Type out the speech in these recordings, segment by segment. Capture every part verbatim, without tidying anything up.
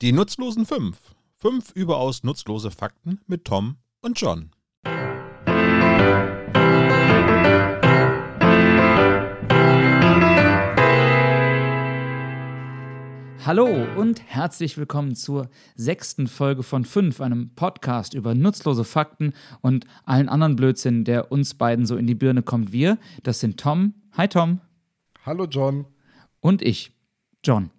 Die nutzlosen fünf. Fünf überaus nutzlose Fakten mit Tom und John. Hallo und herzlich willkommen zur sechsten Folge von fünf, einem Podcast über nutzlose Fakten und allen anderen Blödsinn, der uns beiden so in die Birne kommt. Wir, das sind Tom. Hi Tom. Hallo John. Und ich, John.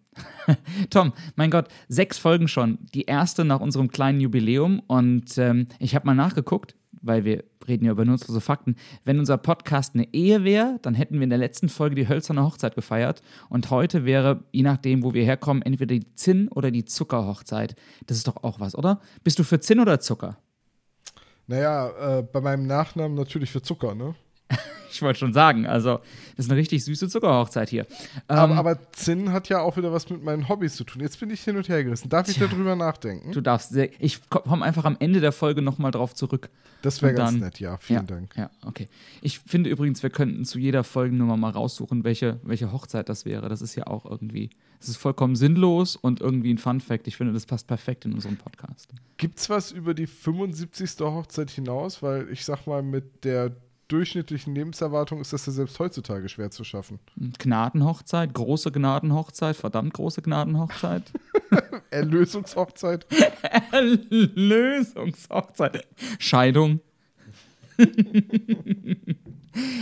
Tom, mein Gott, sechs Folgen schon. Die erste nach unserem kleinen Jubiläum und ähm, ich habe mal nachgeguckt, weil wir reden ja über nutzlose Fakten. Wenn unser Podcast eine Ehe wäre, dann hätten wir in der letzten Folge die hölzerne Hochzeit gefeiert. Und heute wäre, je nachdem, wo wir herkommen, entweder die Zinn- oder die Zuckerhochzeit. Das ist doch auch was, oder? Bist du für Zinn oder Zucker? Naja, äh, bei meinem Nachnamen natürlich für Zucker, ne? Ich wollte schon sagen, also das ist eine richtig süße Zuckerhochzeit hier. Aber, ähm, aber Zinn hat ja auch wieder was mit meinen Hobbys zu tun. Jetzt bin ich hin und her gerissen. Darf ich tja, darüber nachdenken? Du darfst. Ich komme einfach am Ende der Folge nochmal drauf zurück. Das wäre ganz nett, ja. Vielen ja, Dank. Ja, okay. Ich finde übrigens, wir könnten zu jeder Folgennummer mal raussuchen, welche, welche Hochzeit das wäre. Das ist ja auch irgendwie, das ist vollkommen sinnlos und irgendwie ein Funfact. Ich finde, das passt perfekt in unseren Podcast. Gibt's was über die fünfundsiebzigste Hochzeit hinaus? Weil ich sag mal, mit der durchschnittlichen Lebenserwartung ist das ja selbst heutzutage schwer zu schaffen. Gnadenhochzeit, große Gnadenhochzeit, verdammt große Gnadenhochzeit. Erlösungshochzeit. Erlösungshochzeit. Scheidung.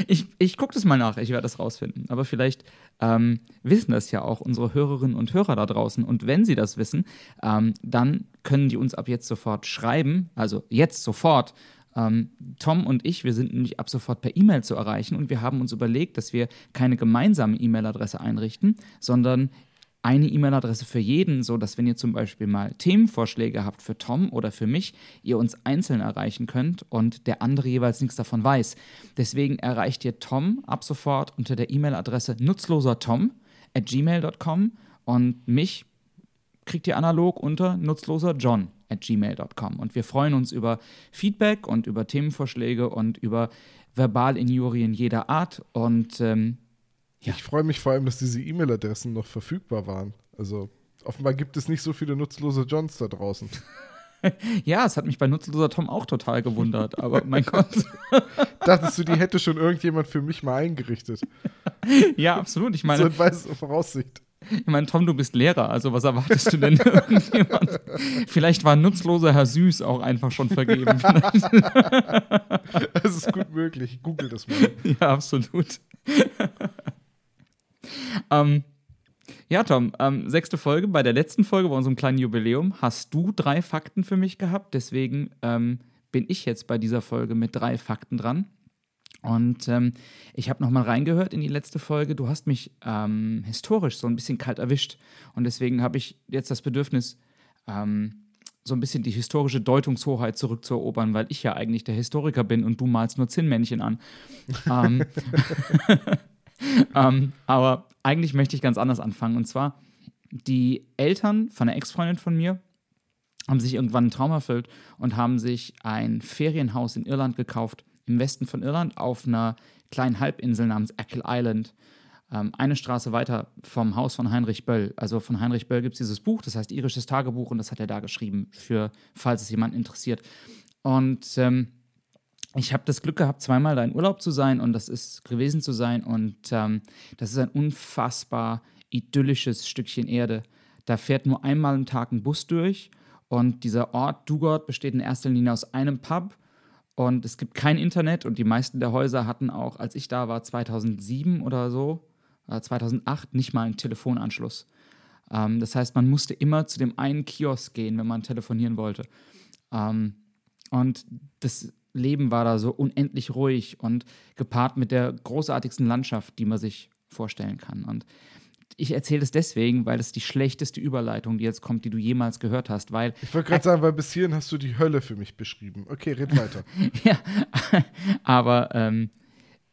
ich ich gucke das mal nach, ich werde das rausfinden. Aber vielleicht ähm, wissen das ja auch unsere Hörerinnen und Hörer da draußen. Und wenn sie das wissen, ähm, dann können die uns ab jetzt sofort schreiben, also jetzt sofort. Tom und ich, wir sind nämlich ab sofort per E-Mail zu erreichen und wir haben uns überlegt, dass wir keine gemeinsame E-Mail-Adresse einrichten, sondern eine E-Mail-Adresse für jeden, sodass, wenn ihr zum Beispiel mal Themenvorschläge habt für Tom oder für mich, ihr uns einzeln erreichen könnt und der andere jeweils nichts davon weiß. Deswegen erreicht ihr Tom ab sofort unter der E-Mail-Adresse nutzlosertom at gmail punkt com und mich kriegt ihr analog unter nutzloserjohn at gmail punkt com. Und wir freuen uns über Feedback und über Themenvorschläge und über Verbalinjurien jeder Art. Und ähm, ja. Ich freue mich vor allem, dass diese E-Mail-Adressen noch verfügbar waren. Also offenbar gibt es nicht so viele nutzlose Johns da draußen. Ja, es hat mich bei nutzloser Tom auch total gewundert, aber mein Gott. Dachtest du, die hätte schon irgendjemand für mich mal eingerichtet? Ja, absolut. Ich meine, so eine weiße Voraussicht. Ich meine, Tom, du bist Lehrer, also was erwartest du denn irgendjemand? Vielleicht war nutzloser Herr Süß auch einfach schon vergeben. Das ist gut möglich, google das mal. Ja, absolut. ähm, ja, Tom, ähm, sechste Folge, bei der letzten Folge, bei unserem kleinen Jubiläum, hast du drei Fakten für mich gehabt, deswegen ähm, bin ich jetzt bei dieser Folge mit drei Fakten dran. Und ähm, ich habe nochmal reingehört in die letzte Folge. Du hast mich ähm, historisch so ein bisschen kalt erwischt. Und deswegen habe ich jetzt das Bedürfnis, ähm, so ein bisschen die historische Deutungshoheit zurückzuerobern, weil ich ja eigentlich der Historiker bin und du malst nur Zinnmännchen an. ähm, ähm, aber eigentlich möchte ich ganz anders anfangen. Und zwar, die Eltern von einer Ex-Freundin von mir haben sich irgendwann einen Traum erfüllt und haben sich ein Ferienhaus in Irland gekauft. Im Westen von Irland auf einer kleinen Halbinsel namens Achill Island, ähm, eine Straße weiter vom Haus von Heinrich Böll. Also von Heinrich Böll gibt es dieses Buch, das heißt Irisches Tagebuch, und das hat er da geschrieben, für, falls es jemanden interessiert. Und ähm, ich habe das Glück gehabt, zweimal da in Urlaub zu sein und das ist gewesen zu sein. Und ähm, das ist ein unfassbar idyllisches Stückchen Erde. Da fährt nur einmal am Tag ein Bus durch und dieser Ort Dugard besteht in erster Linie aus einem Pub. Und es gibt kein Internet und die meisten der Häuser hatten auch, als ich da war, zweitausendsieben oder so, äh, zweitausendacht, nicht mal einen Telefonanschluss. Ähm, das heißt, man musste immer zu dem einen Kiosk gehen, wenn man telefonieren wollte. Ähm, und das Leben war da so unendlich ruhig und gepaart mit der großartigsten Landschaft, die man sich vorstellen kann. Und ich erzähle es deswegen, weil es die schlechteste Überleitung, die jetzt kommt, die du jemals gehört hast, weil... Ich wollte gerade sagen, weil bis hierhin hast du die Hölle für mich beschrieben. Okay, red weiter. Ja, aber ähm,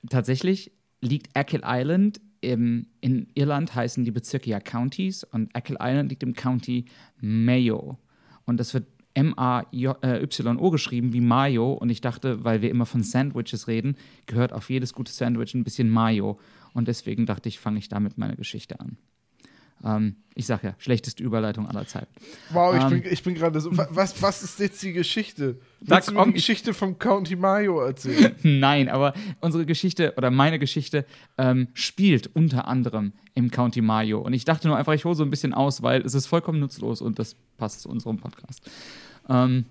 tatsächlich liegt Achill Island, im, in Irland heißen die Bezirke ja Counties, und Achill Island liegt im County Mayo. Und das wird M A Y O geschrieben wie Mayo. Und ich dachte, weil wir immer von Sandwiches reden, gehört auf jedes gute Sandwich ein bisschen Mayo. Und deswegen dachte ich, fange ich damit meine Geschichte an. Ähm, ich sag ja, schlechteste Überleitung aller Zeiten. Wow, ich ähm, bin, ich bin gerade so. Was, was ist jetzt die Geschichte? Willst du mir die Geschichte vom County Mayo erzählen? Nein, aber unsere Geschichte oder meine Geschichte ähm, spielt unter anderem im County Mayo. Und ich dachte nur einfach, ich hole so ein bisschen aus, weil es ist vollkommen nutzlos und das passt zu unserem Podcast. Ähm.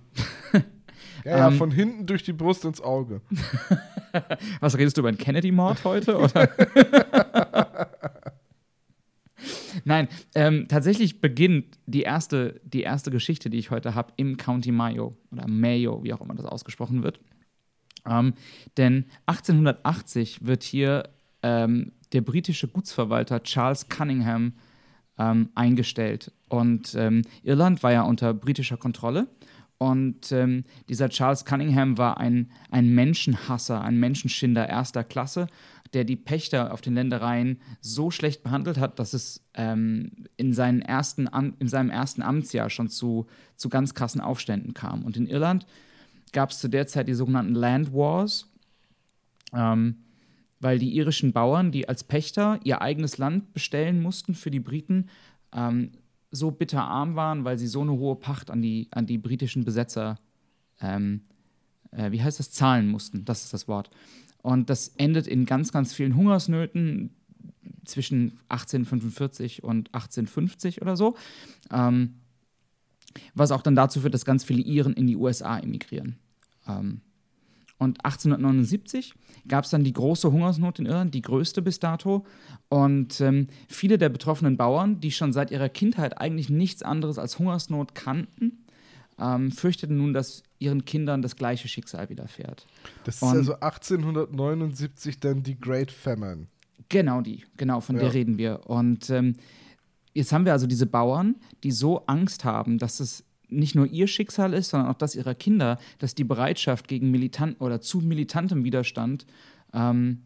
Ja, ja, ähm, von hinten durch die Brust ins Auge. Was redest du über den Kennedy-Mord heute? Oder? Nein, ähm, tatsächlich beginnt die erste, die erste Geschichte, die ich heute habe, im County Mayo oder Mayo, wie auch immer das ausgesprochen wird. Ähm, denn achtzehnhundertachtzig wird hier ähm, der britische Gutsverwalter Charles Cunningham ähm, eingestellt. Und ähm, Irland war ja unter britischer Kontrolle. Und ähm, dieser Charles Cunningham war ein, ein Menschenhasser, ein Menschenschinder erster Klasse, der die Pächter auf den Ländereien so schlecht behandelt hat, dass es ähm, in, seinen ersten Am- in seinem ersten Amtsjahr schon zu, zu ganz krassen Aufständen kam. Und in Irland gab es zu der Zeit die sogenannten Land Wars, ähm, weil die irischen Bauern, die als Pächter ihr eigenes Land bestellen mussten für die Briten, ähm, so bitterarm waren, weil sie so eine hohe Pacht an die, an die britischen Besetzer, ähm, äh, wie heißt das, zahlen mussten. Das ist das Wort. Und das endet in ganz, ganz vielen Hungersnöten zwischen achtzehnhundertfünfundvierzig und achtzehnhundertfünfzig oder so. Ähm, was auch dann dazu führt, dass ganz viele Iren in die U S A emigrieren. Ähm, und achtzehnhundertneunundsiebzig gab es dann die große Hungersnot in Irland, die größte bis dato. Und ähm, viele der betroffenen Bauern, die schon seit ihrer Kindheit eigentlich nichts anderes als Hungersnot kannten, ähm, fürchteten nun, dass ihren Kindern das gleiche Schicksal widerfährt. Das und ist also achtzehnhundertneunundsiebzig dann die Great Famine. Genau die, genau, von ja. der reden wir. Und ähm, jetzt haben wir also diese Bauern, die so Angst haben, dass es nicht nur ihr Schicksal ist, sondern auch das ihrer Kinder, dass die Bereitschaft gegen militanten oder zu militantem Widerstand ähm,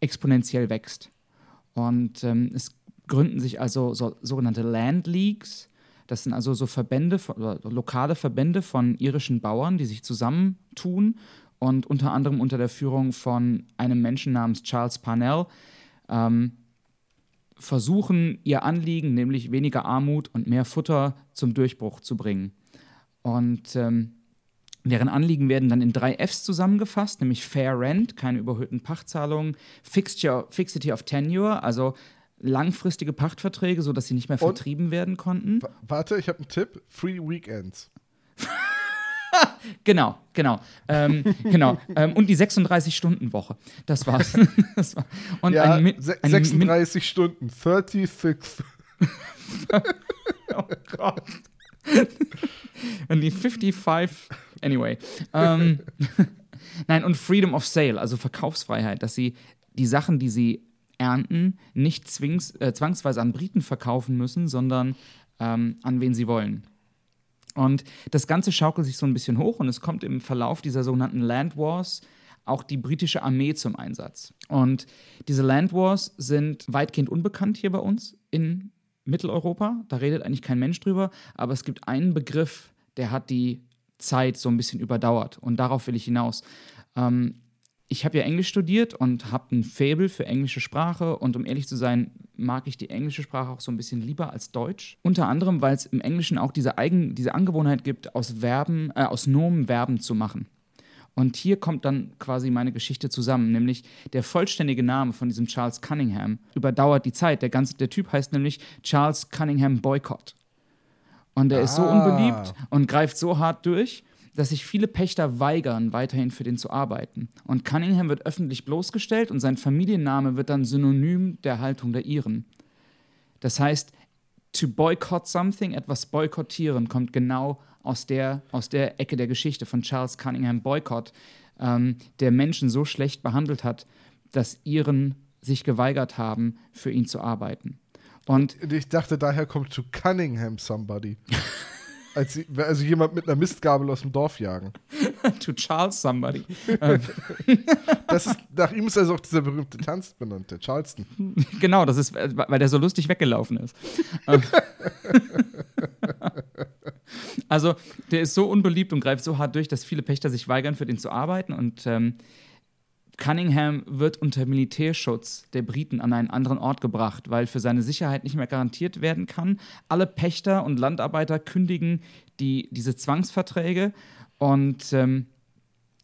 exponentiell wächst. Und ähm, es gründen sich also so, sogenannte Land Leagues. Das sind also so Verbände oder lokale Verbände von irischen Bauern, die sich zusammentun und unter anderem unter der Führung von einem Menschen namens Charles Parnell ähm, versuchen, ihr Anliegen, nämlich weniger Armut und mehr Futter, zum Durchbruch zu bringen. Und ähm, deren Anliegen werden dann in drei Fs zusammengefasst, nämlich Fair Rent, keine überhöhten Pachtzahlungen, Fixture, Fixity of Tenure, also langfristige Pachtverträge, sodass sie nicht mehr vertrieben und, werden konnten. W- warte, ich habe einen Tipp. Free Weekends. Genau, genau. Ähm, genau. Ähm, und die sechsunddreißig-Stunden-Woche. Das war's. Das war. Und ja, ein Mi- se- ein sechsunddreißig Mi- Stunden. sechsunddreißig. Oh Gott. Und die fünfundfünfzig. Anyway. Ähm, Nein, und Freedom of Sale, also Verkaufsfreiheit, dass sie die Sachen, die sie ernten, nicht zwings- äh, zwangsweise an Briten verkaufen müssen, sondern ähm, an wen sie wollen. Und das Ganze schaukelt sich so ein bisschen hoch und es kommt im Verlauf dieser sogenannten Land Wars auch die britische Armee zum Einsatz. Und diese Land Wars sind weitgehend unbekannt hier bei uns in Mitteleuropa. Da redet eigentlich kein Mensch drüber, aber es gibt einen Begriff, der hat die Zeit so ein bisschen überdauert und darauf will ich hinaus. Ähm, ich habe ja Englisch studiert und habe ein Faible für englische Sprache und um ehrlich zu sein, mag ich die englische Sprache auch so ein bisschen lieber als Deutsch. Unter anderem, weil es im Englischen auch diese, Eigen, diese Angewohnheit gibt, aus, Verben, äh, aus Nomen Verben zu machen. Und hier kommt dann quasi meine Geschichte zusammen, nämlich der vollständige Name von diesem Charles Cunningham überdauert die Zeit. Der ganze, der Typ heißt nämlich Charles Cunningham Boycott. Und er ah. ist so unbeliebt und greift so hart durch, dass sich viele Pächter weigern, weiterhin für den zu arbeiten. Und Cunningham wird öffentlich bloßgestellt und sein Familienname wird dann synonym der Haltung der Iren. Das heißt, to boycott something, etwas boykottieren, kommt genau aus der, aus der Ecke der Geschichte von Charles Cunningham Boycott, ähm, der Menschen so schlecht behandelt hat, dass Iren sich geweigert haben, für ihn zu arbeiten. Und ich dachte, daher kommt to Cunningham somebody. Als, also jemand mit einer Mistgabel aus dem Dorf jagen. To Charles somebody. Das ist, nach ihm ist also auch dieser berühmte Tanz benannt, der Charleston. Genau, das ist, weil der so lustig weggelaufen ist. Also der ist so unbeliebt und greift so hart durch, dass viele Pächter sich weigern, für den zu arbeiten. Und ähm, Cunningham wird unter Militärschutz der Briten an einen anderen Ort gebracht, weil für seine Sicherheit nicht mehr garantiert werden kann. Alle Pächter und Landarbeiter kündigen die, diese Zwangsverträge und ähm,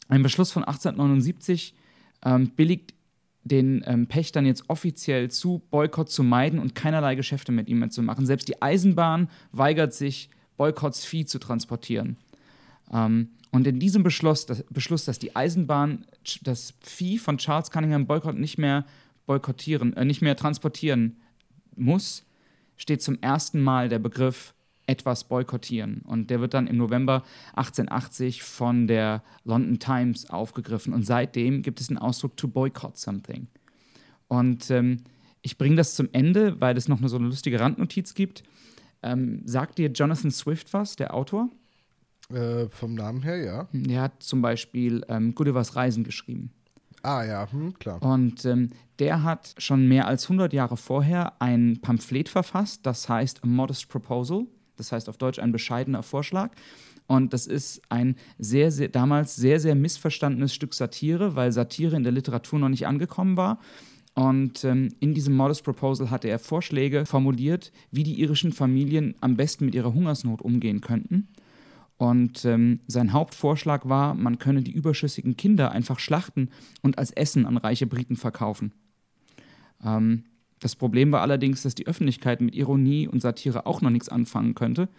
ein Beschluss von achtzehnhundertneunundsiebzig ähm, billigt den ähm, Pächtern jetzt offiziell zu, Boykott zu meiden und keinerlei Geschäfte mit ihm mehr zu machen. Selbst die Eisenbahn weigert sich, Boykotts Vieh zu transportieren. Ähm, Und in diesem Beschluss, das Beschluss, dass die Eisenbahn das Vieh von Charles Cunningham Boycott nicht mehr boykottieren, äh, nicht mehr transportieren muss, steht zum ersten Mal der Begriff etwas boykottieren. Und der wird dann im November achtzehnhundertachtzig von der London Times aufgegriffen. Und seitdem gibt es den Ausdruck to boycott something. Und ähm, ich bringe das zum Ende, weil es noch so eine lustige Randnotiz gibt. Ähm, sagt dir Jonathan Swift was, der Autor? Äh, vom Namen her, ja. Der hat zum Beispiel ähm, Gullivers Reisen geschrieben. Ah ja, hm, klar. Und ähm, der hat schon mehr als hundert Jahre vorher ein Pamphlet verfasst, das heißt A Modest Proposal, das heißt auf Deutsch ein bescheidener Vorschlag. Und das ist ein sehr, sehr damals sehr, sehr missverstandenes Stück Satire, weil Satire in der Literatur noch nicht angekommen war. Und ähm, in diesem Modest Proposal hatte er Vorschläge formuliert, wie die irischen Familien am besten mit ihrer Hungersnot umgehen könnten. Und ähm, sein Hauptvorschlag war, man könne die überschüssigen Kinder einfach schlachten und als Essen an reiche Briten verkaufen. Ähm, das Problem war allerdings, dass die Öffentlichkeit mit Ironie und Satire auch noch nichts anfangen könnte.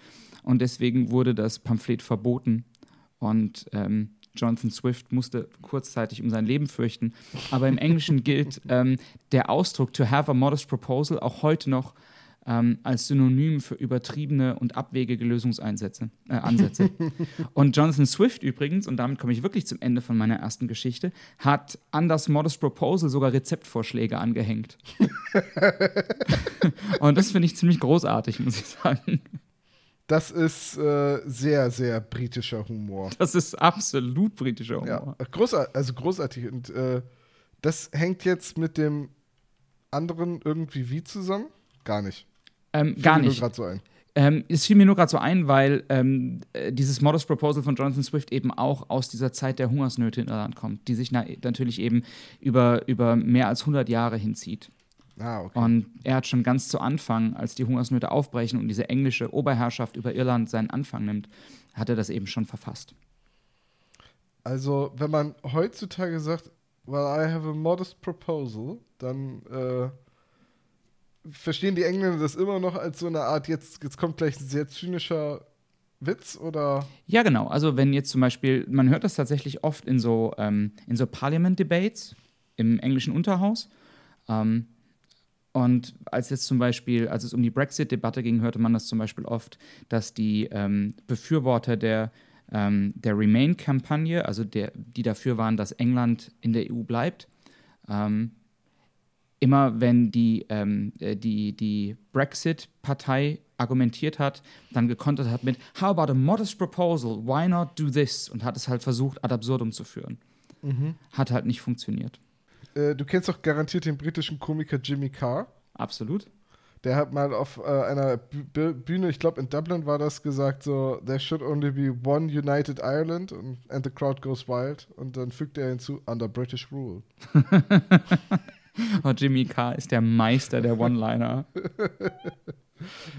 Und deswegen wurde das Pamphlet verboten. Und ähm, Jonathan Swift musste kurzzeitig um sein Leben fürchten. Aber im Englischen gilt ähm, der Ausdruck to have a modest proposal auch heute noch Ähm, als Synonym für übertriebene und abwegige Lösungseinsätze, äh, Ansätze. Und Jonathan Swift übrigens, und damit komme ich wirklich zum Ende von meiner ersten Geschichte, hat an das Modest Proposal sogar Rezeptvorschläge angehängt. Und das finde ich ziemlich großartig, muss ich sagen. Das ist äh, sehr, sehr britischer Humor. Das ist absolut britischer Humor. Ja, großartig, also großartig. Und äh, das hängt jetzt mit dem anderen irgendwie wie zusammen? Gar nicht. Ähm, gar nicht. Nur so ein. Ähm, es fiel mir nur gerade so ein, weil ähm, dieses Modest Proposal von Jonathan Swift eben auch aus dieser Zeit der Hungersnöte in Irland kommt, die sich na- natürlich eben über, über mehr als hundert Jahre hinzieht. Ah, okay. Und er hat schon ganz zu Anfang, als die Hungersnöte aufbrechen und diese englische Oberherrschaft über Irland seinen Anfang nimmt, hat er das eben schon verfasst. Also, wenn man heutzutage sagt, well, I have a modest proposal, dann äh verstehen die Engländer das immer noch als so eine Art, jetzt, jetzt kommt gleich ein sehr zynischer Witz, oder? Ja, genau. Also wenn jetzt zum Beispiel, man hört das tatsächlich oft in so, ähm, in so Parliament-Debates im englischen Unterhaus. Ähm, und als jetzt zum Beispiel, als es um die Brexit-Debatte ging, hörte man das zum Beispiel oft, dass die ähm, Befürworter der, ähm, der Remain-Kampagne, also der, die dafür waren, dass England in der E U bleibt, ähm, immer wenn die, ähm, die, die Brexit-Partei argumentiert hat, dann gekontert hat mit How about a modest proposal? Why not do this? Und hat es halt versucht, ad absurdum zu führen. Mhm. Hat halt nicht funktioniert. Äh, du kennst doch garantiert den britischen Komiker Jimmy Carr. Absolut. Der hat mal auf äh, einer B- Bühne, ich glaube in Dublin war das, gesagt so, there should only be one United Ireland and, and the crowd goes wild. Und dann fügt er hinzu, under British rule. Oh, Jimmy Carr ist der Meister der One-Liner.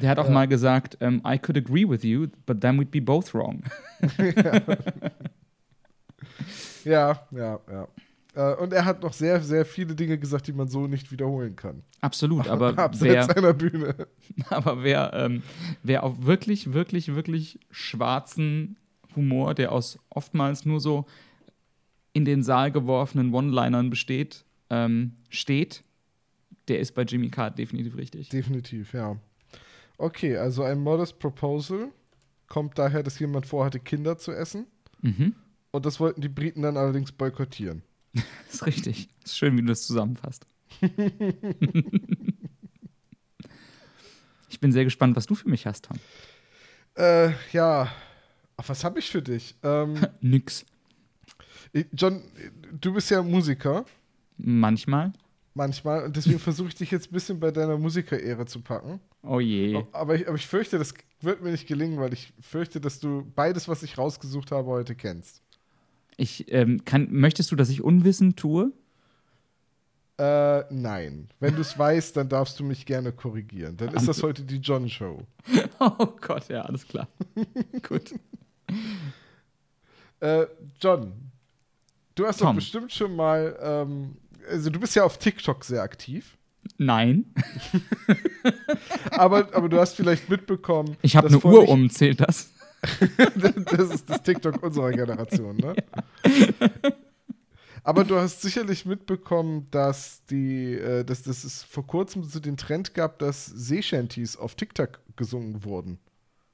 Der hat auch ja. mal gesagt, um, I could agree with you, but then we'd be both wrong. Ja, ja, ja. ja. Und er hat noch sehr, sehr viele Dinge gesagt, die man so nicht wiederholen kann. Absolut, aber abseits wer, einer Bühne. Aber wer, ähm, wer auf wirklich, wirklich, wirklich schwarzen Humor, der aus oftmals nur so in den Saal geworfenen One-Linern besteht, steht, der ist bei Jimmy Carr definitiv richtig. Definitiv, ja. Okay, also ein Modest Proposal kommt daher, dass jemand vorhatte, Kinder zu essen. Mhm. Und das wollten die Briten dann allerdings boykottieren. Das ist richtig. Das ist schön, wie du das zusammenfasst. Ich bin sehr gespannt, was du für mich hast, Tom. Äh, ja. Ach, was habe ich für dich? Ähm, Nix. John, du bist ja Musiker. Manchmal. Manchmal. Und deswegen versuche ich dich jetzt ein bisschen bei deiner Musikerehre zu packen. Oh je. Aber ich, aber ich fürchte, das wird mir nicht gelingen, weil ich fürchte, dass du beides, was ich rausgesucht habe, heute kennst. Ich ähm, kann, möchtest du, dass ich unwissend tue? Äh, nein. Wenn du es weißt, dann darfst du mich gerne korrigieren. Dann ist das heute die John Show. Oh Gott, ja, alles klar. Gut. Äh, John, du hast Tom. doch bestimmt schon mal, ähm, also du bist ja auf TikTok sehr aktiv. Nein. aber, aber du hast vielleicht mitbekommen. Ich habe eine Uhr um, zählt das? Das ist das TikTok unserer Generation, ne? Aber du hast sicherlich mitbekommen, dass, die, äh, dass, dass es vor kurzem so den Trend gab, dass Seeschanties auf TikTok gesungen wurden.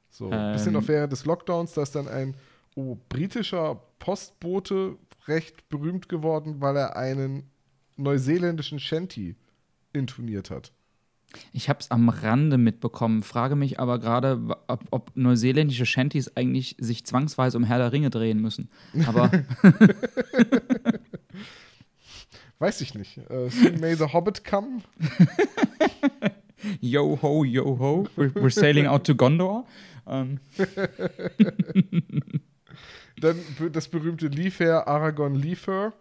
So, ein ähm. bisschen auch während des Lockdowns, dass dann ein oh, britischer Postbote recht berühmt geworden, weil er einen neuseeländischen Shanty intoniert hat. Ich habe es am Rande mitbekommen, frage mich aber gerade, ob, ob neuseeländische Shanties eigentlich sich zwangsweise um Herr der Ringe drehen müssen. Aber weiß ich nicht. Uh, soon may the Hobbit come. Yo ho, yo ho. We're, we're sailing out to Gondor. Um. Dann das berühmte Liefher, Aragorn Liefher.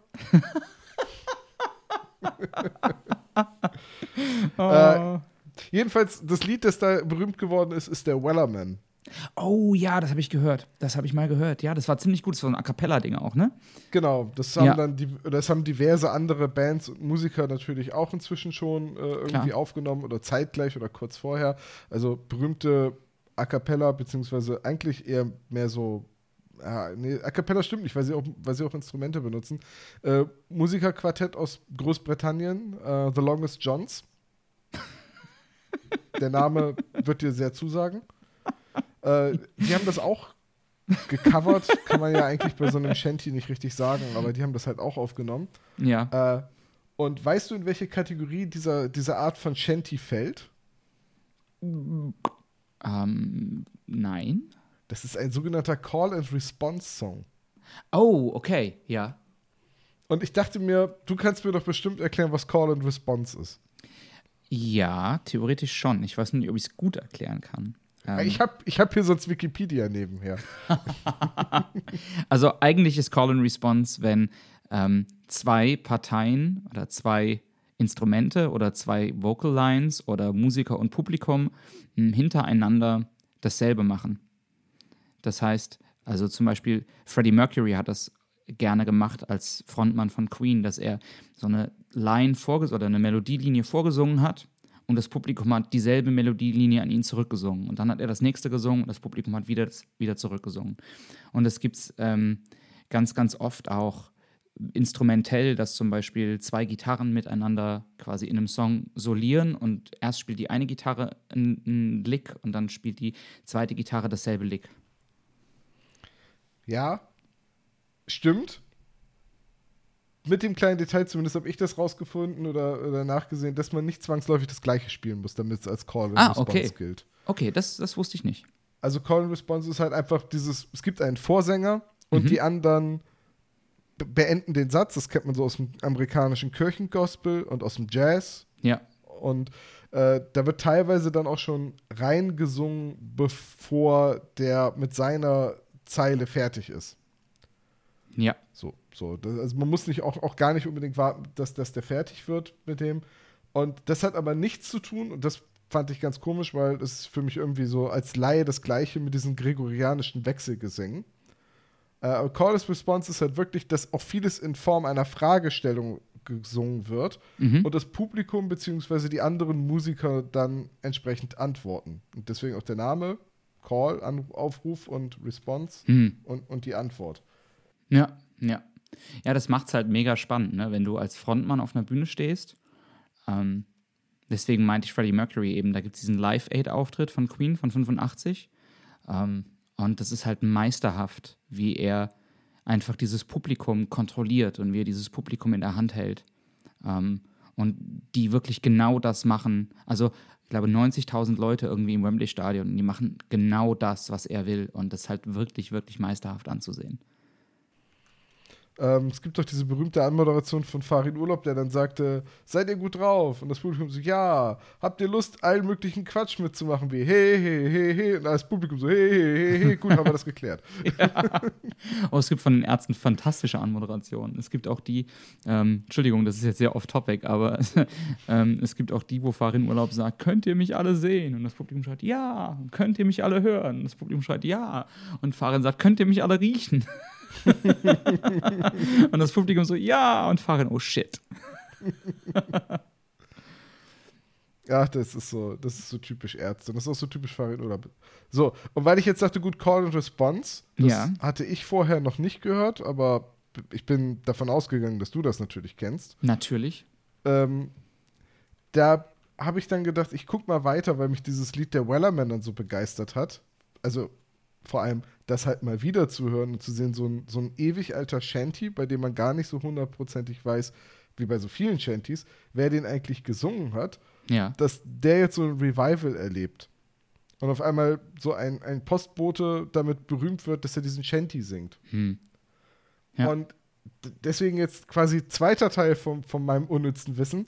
Oh. Äh, jedenfalls, das Lied, das da berühmt geworden ist, ist der Wellerman. Oh ja, das habe ich gehört. Das habe ich mal gehört. Ja, das war ziemlich gut. Das war so ein A-Cappella-Ding auch, ne? Genau. Das haben, ja. dann die, das haben diverse andere Bands und Musiker natürlich auch inzwischen schon äh, irgendwie Klar. aufgenommen oder zeitgleich oder kurz vorher. Also berühmte A-Cappella, beziehungsweise eigentlich eher mehr so Ah, nee, A Cappella stimmt nicht, weil sie auch, weil sie auch Instrumente benutzen. Äh, Musikerquartett aus Großbritannien, uh, The Longest Johns. Der Name wird dir sehr zusagen. Äh, die haben das auch gecovert, kann man ja eigentlich bei so einem Shanty nicht richtig sagen, aber die haben das halt auch aufgenommen. Ja. Äh, und weißt du, in welche Kategorie dieser, diese Art von Shanty fällt? Ähm, nein. Das ist ein sogenannter Call-and-Response-Song. Oh, okay, ja. Und ich dachte mir, du kannst mir doch bestimmt erklären, was Call-and-Response ist. Ja, theoretisch schon. Ich weiß nicht, ob ich es gut erklären kann. Ähm ich habe ich hab hier sonst Wikipedia nebenher. Also eigentlich ist Call-and-Response, wenn ähm, zwei Parteien oder zwei Instrumente oder zwei Vocal Lines oder Musiker und Publikum mh, hintereinander dasselbe machen. Das heißt, also zum Beispiel Freddie Mercury hat das gerne gemacht als Frontmann von Queen, dass er so eine Line vorges- oder eine Melodielinie vorgesungen hat und das Publikum hat dieselbe Melodielinie an ihn zurückgesungen. Und dann hat er das nächste gesungen und das Publikum hat wieder, wieder zurückgesungen. Und das gibt es ähm, ganz, ganz oft auch instrumentell, dass zum Beispiel zwei Gitarren miteinander quasi in einem Song solieren und erst spielt die eine Gitarre einen Lick und dann spielt die zweite Gitarre dasselbe Lick. Ja, stimmt. Mit dem kleinen Detail, zumindest habe ich das rausgefunden oder, oder nachgesehen, dass man nicht zwangsläufig das Gleiche spielen muss, damit es als Call and ah, Response okay. gilt. Okay, das, das wusste ich nicht. Also Call and Response ist halt einfach dieses, es gibt einen Vorsänger und mhm. die anderen be- beenden den Satz. Das kennt man so aus dem amerikanischen Kirchengospel und aus dem Jazz. Ja. Und äh, da wird teilweise dann auch schon reingesungen, bevor der mit seiner Zeile fertig ist. Ja. So, so. Das, also man muss nicht auch, auch gar nicht unbedingt warten, dass, dass der fertig wird mit dem. Und das hat aber nichts zu tun, und das fand ich ganz komisch, weil das ist für mich irgendwie so als Laie das Gleiche mit diesen gregorianischen Wechselgesängen. Äh, Call and Response ist halt wirklich, dass auch vieles in Form einer Fragestellung gesungen wird mhm. und das Publikum bzw. die anderen Musiker dann entsprechend antworten. Und deswegen auch der Name Call, Aufruf und Response hm. und, und die Antwort. Ja, ja. Ja, das macht's halt mega spannend, ne? Wenn du als Frontmann auf einer Bühne stehst. Ähm, deswegen meinte ich Freddie Mercury eben, da gibt es diesen Live-Aid-Auftritt von Queen von fünfundachtzig. Ähm, und das ist halt meisterhaft, wie er einfach dieses Publikum kontrolliert und wie er dieses Publikum in der Hand hält. Ähm, und die wirklich genau das machen. Also ich glaube, neunzigtausend Leute irgendwie im Wembley-Stadion und die machen genau das, was er will. Und das ist halt wirklich, wirklich meisterhaft anzusehen. Ähm, es gibt doch diese berühmte Anmoderation von Farin Urlaub, der dann sagte, seid ihr gut drauf? Und das Publikum so, ja, habt ihr Lust, allen möglichen Quatsch mitzumachen, wie hey, hey, hey, hey. Und das Publikum so, hey, hey, hey, hey, gut, haben wir das geklärt. Ja. Oh, es gibt von den Ärzten fantastische Anmoderationen. Es gibt auch die, ähm, Entschuldigung, das ist jetzt sehr off-topic, aber ähm, es gibt auch die, wo Farin Urlaub sagt, könnt ihr mich alle sehen? Und das Publikum schreit, ja. Könnt ihr mich alle hören? Und das Publikum schreit, ja. Und Farin sagt, könnt ihr mich alle riechen? Und das Publikum so, ja, und fahren, oh shit. Ja, das ist so, das ist so typisch Ärzte. Das ist auch so typisch Farin Urlaub. So, und weil ich jetzt sagte, gut, Call and Response, das ja. hatte ich vorher noch nicht gehört, aber ich bin davon ausgegangen, dass du das natürlich kennst. Natürlich. Ähm, da habe ich dann gedacht, ich guck mal weiter, weil mich dieses Lied der Wellerman dann so begeistert hat. Also vor allem das halt mal wieder zu hören und zu sehen, so ein, so ein ewig alter Shanty, bei dem man gar nicht so hundertprozentig weiß, wie bei so vielen Shanties, wer den eigentlich gesungen hat, ja. dass der jetzt so ein Revival erlebt. Und auf einmal so ein, ein Postbote damit berühmt wird, dass er diesen Shanty singt. Hm. Ja. Und d- deswegen jetzt quasi zweiter Teil von, von meinem unnützen Wissen.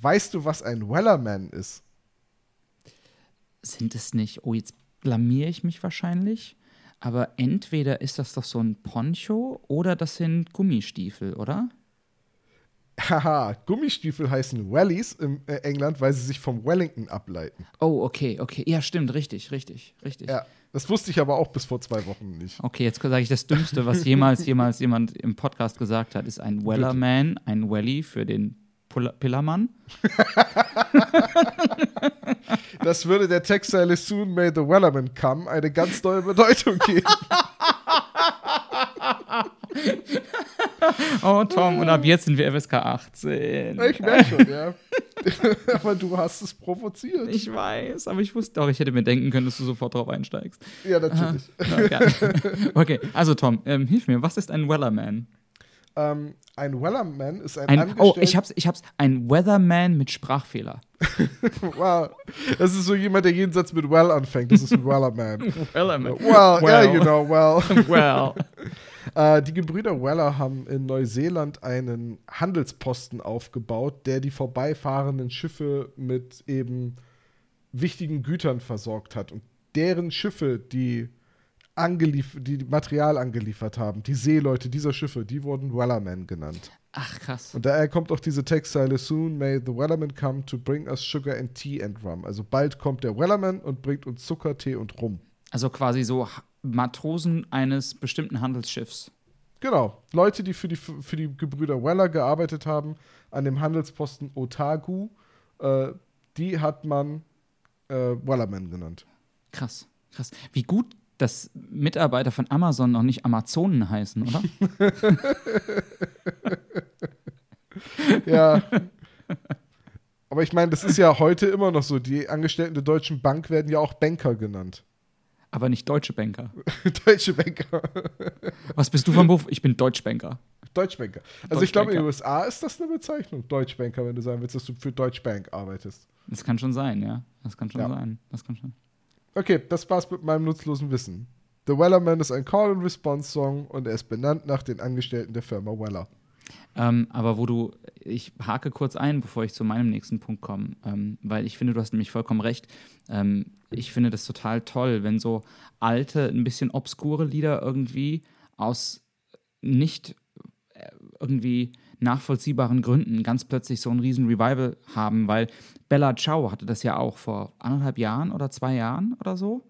Weißt du, was ein Wellerman ist? Sind es nicht, oh jetzt blamiere ich mich wahrscheinlich, aber entweder ist das doch so ein Poncho oder das sind Gummistiefel, oder? Haha, Gummistiefel heißen Wellies in England, weil sie sich vom Wellington ableiten. Oh, okay, okay. Ja, stimmt, richtig, richtig, richtig. Ja, das wusste ich aber auch bis vor zwei Wochen nicht. Okay, jetzt sage ich das Dümmste, was jemals, jemals jemand im Podcast gesagt hat, ist ein Wellerman, ein Wellie für den Pillermann. Das würde der Textzeile Soon May the Wellerman Come eine ganz neue Bedeutung geben. Oh Tom, und ab jetzt sind wir F S K achtzehn. Ich merke schon, ja. Aber du hast es provoziert. Ich weiß, aber ich wusste auch, ich hätte mir denken können, dass du sofort drauf einsteigst. Ja, natürlich. Okay, also Tom, ähm, hilf mir, was ist ein Wellerman? Um, ein Wellerman ist ein, ein Angestellter. Oh, ich hab's, ich hab's. Ein Weatherman mit Sprachfehler. Wow. Das ist so jemand, der jeden Satz mit well anfängt. Das ist ein Wellerman. Wellerman. Well, well, yeah, you know, well. Well. uh, die Gebrüder Weller haben in Neuseeland einen Handelsposten aufgebaut, der die vorbeifahrenden Schiffe mit eben wichtigen Gütern versorgt hat. Und deren Schiffe, die Angelief- die Material angeliefert haben, die Seeleute dieser Schiffe, die wurden Wellermen genannt. Ach, krass. Und daher kommt auch diese Textzeile, Soon may the Wellerman come to bring us sugar and tea and rum. Also bald kommt der Wellerman und bringt uns Zucker, Tee und Rum. Also quasi so Matrosen eines bestimmten Handelsschiffs. Genau. Leute, die für die, für die Gebrüder Weller gearbeitet haben, an dem Handelsposten Otago, äh, die hat man äh, Wellermen genannt. Krass, krass. Wie gut dass Mitarbeiter von Amazon noch nicht Amazonen heißen, oder? Ja. Aber ich meine, das ist ja heute immer noch so. Die Angestellten der Deutschen Bank werden ja auch Banker genannt. Aber nicht deutsche Banker. Deutsche Banker. Was bist du vom Beruf? Ich bin Deutschbanker. Deutschbanker. Also Deutsch ich glaube, in den U S A ist das eine Bezeichnung, Deutschbanker, wenn du sagen willst, dass du für Deutsche Bank arbeitest. Das kann schon sein, ja. Das kann schon ja. sein. Das kann schon Okay, das war's mit meinem nutzlosen Wissen. The Wellerman ist ein Call-and-Response-Song und er ist benannt nach den Angestellten der Firma Weller. Ähm, aber wo du, ich hake kurz ein, bevor ich zu meinem nächsten Punkt komme, ähm, weil ich finde, du hast nämlich vollkommen recht. Ähm, ich finde das total toll, wenn so alte, ein bisschen obskure Lieder irgendwie aus nicht äh, irgendwie nachvollziehbaren Gründen ganz plötzlich so ein riesen Revival haben, weil Bella Ciao hatte das ja auch vor anderthalb Jahren oder zwei Jahren oder so.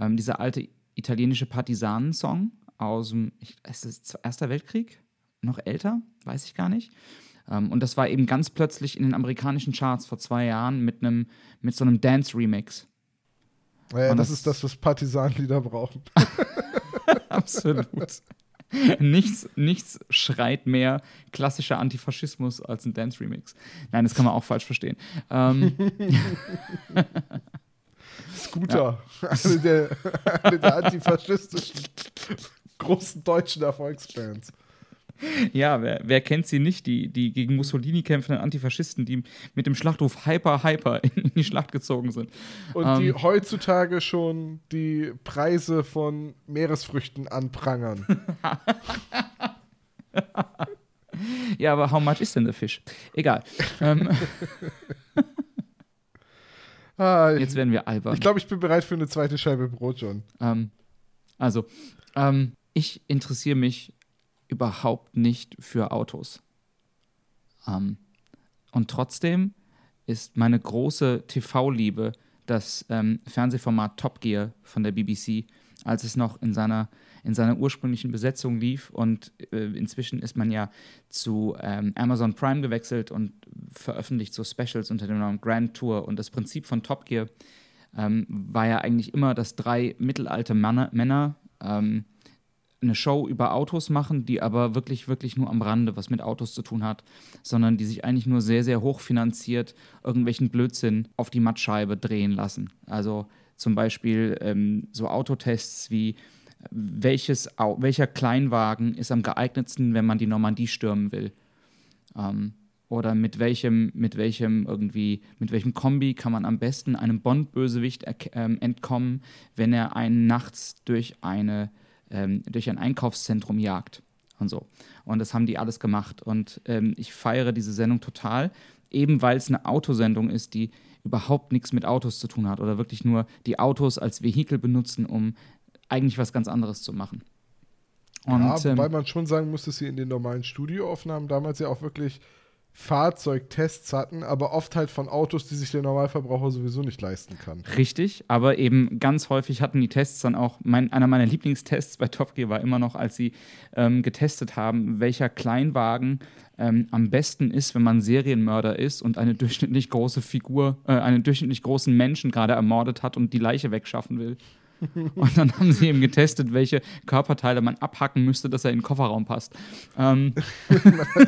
Ähm, dieser alte italienische Partisanen-Song aus dem, ich, ist das Erster Weltkrieg? Noch älter? Weiß ich gar nicht. Ähm, und das war eben ganz plötzlich in den amerikanischen Charts vor zwei Jahren mit einem mit so einem Dance-Remix. Naja, das, das ist das, was Partisanenlieder brauchen. Absolut. Nichts, nichts schreit mehr klassischer Antifaschismus als ein Dance-Remix. Nein, das kann man auch falsch verstehen. Ähm Scooter, ja. eine, der, eine der antifaschistischen großen deutschen Erfolgsbands. Ja, wer, wer kennt sie nicht, die, die gegen Mussolini kämpfenden Antifaschisten, die mit dem Schlachtruf Hyper, Hyper in die Schlacht gezogen sind. Und ähm, die heutzutage schon die Preise von Meeresfrüchten anprangern. Ja, aber how much is denn the fish? Egal. ah, ich, Jetzt werden wir albern. Ich glaube, ich bin bereit für eine zweite Scheibe Brot, John. Ähm, also, ähm, ich interessiere mich überhaupt nicht für Autos. Ähm, und trotzdem ist meine große T V-Liebe das ähm, Fernsehformat Top Gear von der B B C, als es noch in seiner, in seiner ursprünglichen Besetzung lief. Und äh, inzwischen ist man ja zu ähm, Amazon Prime gewechselt und veröffentlicht so Specials unter dem Namen Grand Tour. Und das Prinzip von Top Gear ähm, war ja eigentlich immer, dass drei mittelalte Männer, Männer ähm, eine Show über Autos machen, die aber wirklich, wirklich nur am Rande was mit Autos zu tun hat, sondern die sich eigentlich nur sehr, sehr hochfinanziert irgendwelchen Blödsinn auf die Mattscheibe drehen lassen. Also zum Beispiel ähm, so Autotests wie, welches Au- welcher Kleinwagen ist am geeignetsten, wenn man die Normandie stürmen will? Ähm, oder mit welchem, mit welchem irgendwie, mit welchem Kombi kann man am besten einem Bond-Bösewicht er- ähm, entkommen, wenn er einen nachts durch eine durch ein Einkaufszentrum jagt und so. Und das haben die alles gemacht. Und ähm, ich feiere diese Sendung total, eben weil es eine Autosendung ist, die überhaupt nichts mit Autos zu tun hat oder wirklich nur die Autos als Vehikel benutzen, um eigentlich was ganz anderes zu machen. Und, ja, wobei ähm, man schon sagen muss, dass sie in den normalen Studioaufnahmen damals ja auch wirklich Fahrzeugtests hatten, aber oft halt von Autos, die sich der Normalverbraucher sowieso nicht leisten kann. Richtig, aber eben ganz häufig hatten die Tests dann auch, mein, einer meiner Lieblingstests bei Top Gear war immer noch, als sie ähm, getestet haben, welcher Kleinwagen ähm, am besten ist, wenn man Serienmörder ist und eine durchschnittlich große Figur, äh, einen durchschnittlich großen Menschen gerade ermordet hat und die Leiche wegschaffen will. Und dann haben sie eben getestet, welche Körperteile man abhacken müsste, dass er in den Kofferraum passt. Ähm.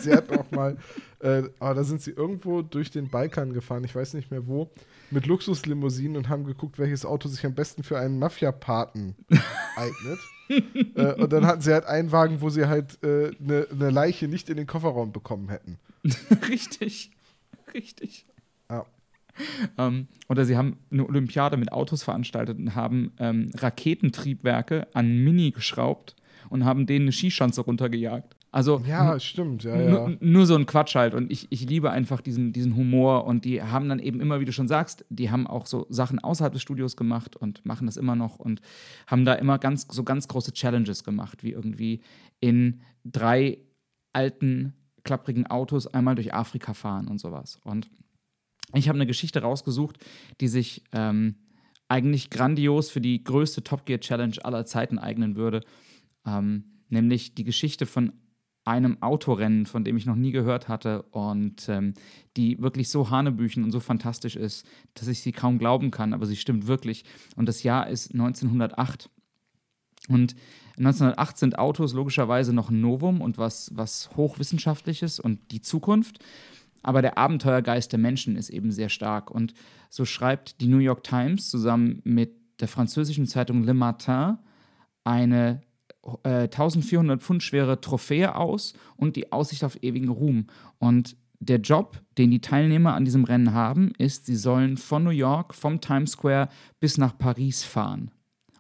Sie hatten auch mal, äh, aber da sind sie irgendwo durch den Balkan gefahren, ich weiß nicht mehr wo, mit Luxuslimousinen und haben geguckt, welches Auto sich am besten für einen Mafia-Paten eignet. äh, und dann hatten sie halt einen Wagen, wo sie halt eine äh, ne Leiche nicht in den Kofferraum bekommen hätten. Richtig, richtig. Ja. Ähm, oder sie haben eine Olympiade mit Autos veranstaltet und haben ähm, Raketentriebwerke an Mini geschraubt und haben denen eine Skischanze runtergejagt. Also, ja, n- stimmt. Ja, ja. N- nur so ein Quatsch halt. Und ich, ich liebe einfach diesen, diesen Humor. Und die haben dann eben immer, wie du schon sagst, die haben auch so Sachen außerhalb des Studios gemacht und machen das immer noch und haben da immer ganz, so ganz große Challenges gemacht, wie irgendwie in drei alten, klapprigen Autos einmal durch Afrika fahren und sowas. Und ich habe eine Geschichte rausgesucht, die sich ähm, eigentlich grandios für die größte Top Gear Challenge aller Zeiten eignen würde. Ähm, nämlich die Geschichte von einem Autorennen, von dem ich noch nie gehört hatte und ähm, die wirklich so hanebüchen und so fantastisch ist, dass ich sie kaum glauben kann, aber sie stimmt wirklich. Und das Jahr ist neunzehnhundertacht. Und neunzehnhundertacht sind Autos logischerweise noch ein Novum und was, was Hochwissenschaftliches und die Zukunft. Aber der Abenteuergeist der Menschen ist eben sehr stark. Und so schreibt die New York Times zusammen mit der französischen Zeitung Le Matin eine äh, eintausendvierhundert Pfund schwere Trophäe aus und die Aussicht auf ewigen Ruhm. Und der Job, den die Teilnehmer an diesem Rennen haben, ist, sie sollen von New York, vom Times Square bis nach Paris fahren.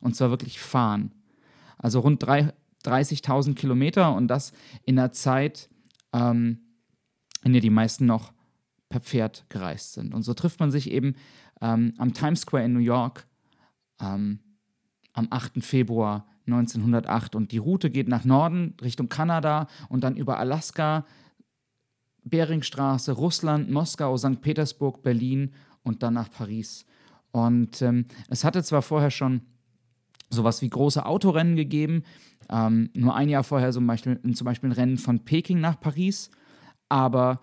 Und zwar wirklich fahren. Also rund dreißigtausend Kilometer und das in der Zeit, ähm, in der die meisten noch per Pferd gereist sind. Und so trifft man sich eben ähm, am Times Square in New York ähm, am achten Februar neunzehnhundertacht. Und die Route geht nach Norden, Richtung Kanada und dann über Alaska, Beringstraße, Russland, Moskau, Sankt Petersburg, Berlin und dann nach Paris. Und ähm, es hatte zwar vorher schon sowas wie große Autorennen gegeben, ähm, nur ein Jahr vorher zum Beispiel, zum Beispiel ein Rennen von Peking nach Paris, aber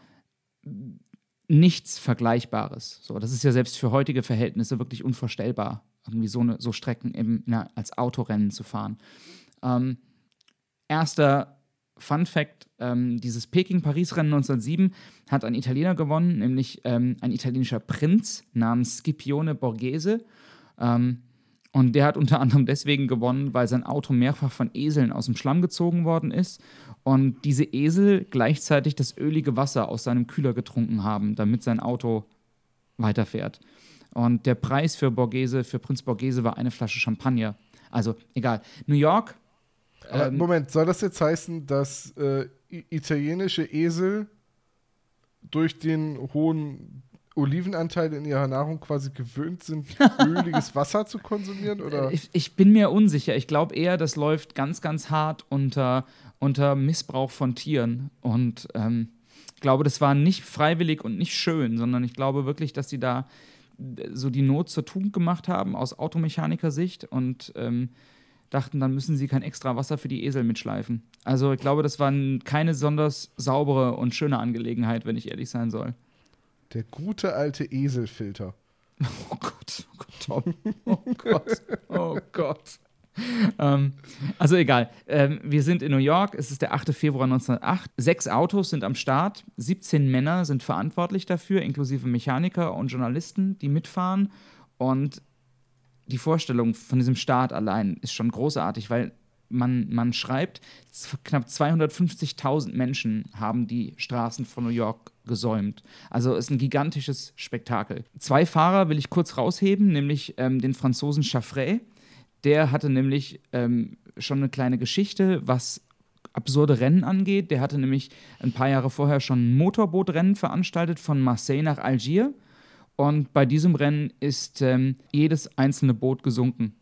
nichts Vergleichbares. So, das ist ja selbst für heutige Verhältnisse wirklich unvorstellbar, irgendwie so, eine, so Strecken eben, na, als Autorennen zu fahren. Ähm, erster Fun Fact, ähm, dieses Peking-Paris-Rennen neunzehnhundertsieben hat ein Italiener gewonnen, nämlich ähm, ein italienischer Prinz namens Scipione Borghese. Ähm, Und der hat unter anderem deswegen gewonnen, weil sein Auto mehrfach von Eseln aus dem Schlamm gezogen worden ist und diese Esel gleichzeitig das ölige Wasser aus seinem Kühler getrunken haben, damit sein Auto weiterfährt. Und der Preis für Borghese, für Prinz Borghese war eine Flasche Champagner. Also egal. New York. Aber ähm, Moment, soll das jetzt heißen, dass äh, italienische Esel durch den hohen Olivenanteil in ihrer Nahrung quasi gewöhnt sind, öliges Wasser zu konsumieren? Oder? Ich, ich bin mir unsicher. Ich glaube eher, das läuft ganz, ganz hart unter, unter Missbrauch von Tieren. Und ähm, ich glaube, das war nicht freiwillig und nicht schön, sondern ich glaube wirklich, dass die da so die Not zur Tugend gemacht haben aus Automechanikersicht und ähm, dachten, dann müssen sie kein extra Wasser für die Esel mitschleifen. Also ich glaube, das war keine besonders saubere und schöne Angelegenheit, wenn ich ehrlich sein soll. Der gute alte Eselfilter. Oh Gott, oh Gott, Tom. Oh Gott, oh Gott. ähm, also egal, ähm, wir sind in New York, es ist der achter Februar neunzehnhundertacht. Sechs Autos sind am Start, siebzehn Männer sind verantwortlich dafür, inklusive Mechaniker und Journalisten, die mitfahren. Und die Vorstellung von diesem Start allein ist schon großartig, weil man, man schreibt, knapp zweihundertfünfzigtausend Menschen haben die Straßen von New York gesäumt. Also ist ein gigantisches Spektakel. Zwei Fahrer will ich kurz rausheben, nämlich ähm, den Franzosen Chaffray. Der hatte nämlich ähm, schon eine kleine Geschichte, was absurde Rennen angeht. Der hatte nämlich ein paar Jahre vorher schon ein Motorbootrennen veranstaltet von Marseille nach Algier. Und bei diesem Rennen ist ähm, jedes einzelne Boot gesunken.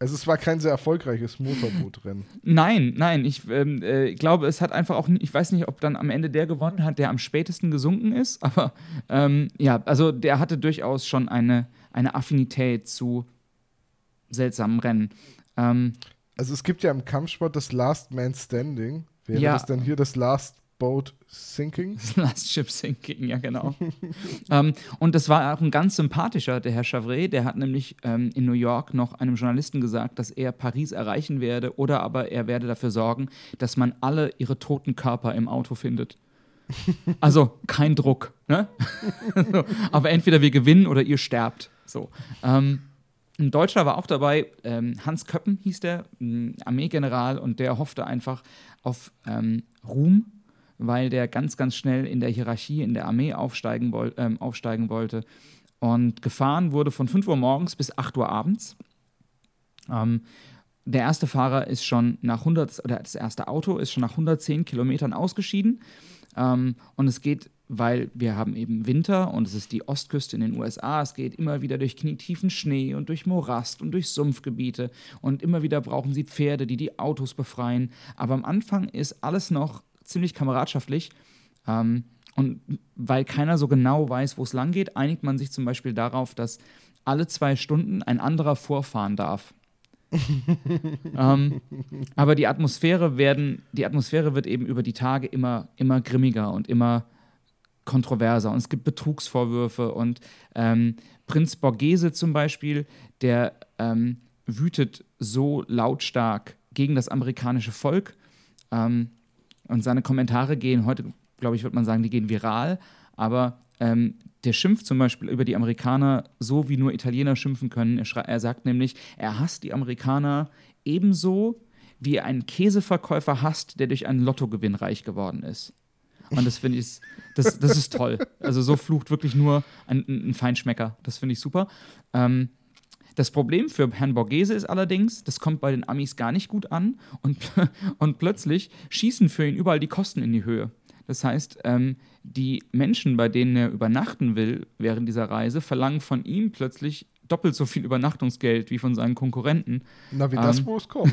Also es war kein sehr erfolgreiches Motorbootrennen. Nein, nein. Ich ähm, äh, glaube, es hat einfach auch, ich weiß nicht, ob dann am Ende der gewonnen hat, der am spätesten gesunken ist. Aber ähm, ja, also der hatte durchaus schon eine, eine Affinität zu seltsamen Rennen. Ähm, also es gibt ja im Kampfsport das Last Man Standing. Wäre ja. das dann hier das Last Boat Sinking? Das Last Ship Sinking, ja genau. ähm, und das war auch ein ganz sympathischer, der Herr Chaffray, der hat nämlich ähm, in New York noch einem Journalisten gesagt, dass er Paris erreichen werde oder aber er werde dafür sorgen, dass man alle ihre toten Körper im Auto findet. Also kein Druck. Ne? so, aber entweder wir gewinnen oder ihr sterbt. So. Ähm, Ein Deutscher war auch dabei, ähm, Hans Koeppen hieß der, ein Armeegeneral, und der hoffte einfach auf ähm, Ruhm, weil der ganz, ganz schnell in der Hierarchie, in der Armee aufsteigen, woll- ähm, aufsteigen wollte. Und gefahren wurde von fünf Uhr morgens bis acht Uhr abends. Ähm, der erste Fahrer ist schon nach hundert, oder das erste Auto ist schon nach hundertzehn Kilometern ausgeschieden. Ähm, und es geht, weil wir haben eben Winter und es ist die Ostküste in den U S A. Es geht immer wieder durch knietiefen Schnee und durch Morast und durch Sumpfgebiete. Und immer wieder brauchen sie Pferde, die die Autos befreien. Aber am Anfang ist alles noch ziemlich kameradschaftlich. Ähm, und weil keiner so genau weiß, wo es lang geht, einigt man sich zum Beispiel darauf, dass alle zwei Stunden ein anderer vorfahren darf. ähm, aber die Atmosphäre, werden, die Atmosphäre wird eben über die Tage immer, immer grimmiger und immer kontroverser. Und es gibt Betrugsvorwürfe. Und ähm, Prinz Borghese zum Beispiel, der ähm, wütet so lautstark gegen das amerikanische Volk. Ähm, und seine Kommentare gehen heute, glaube ich, würde man sagen, die gehen viral. Aber ähm, der schimpft zum Beispiel über die Amerikaner so, wie nur Italiener schimpfen können. Er, schre- er sagt nämlich, er hasst die Amerikaner ebenso, wie er einen Käseverkäufer hasst, der durch einen Lottogewinn reich geworden ist. Und das finde ich, das, das ist toll. Also so flucht wirklich nur ein, ein Feinschmecker. Das finde ich super. Ähm, das Problem für Herrn Borghese ist allerdings, das kommt bei den Amis gar nicht gut an. Und, und plötzlich schießen für ihn überall die Kosten in die Höhe. Das heißt, ähm, die Menschen, bei denen er übernachten will während dieser Reise, verlangen von ihm plötzlich doppelt so viel Übernachtungsgeld wie von seinen Konkurrenten. Na, wie ähm, das, wo es kommt.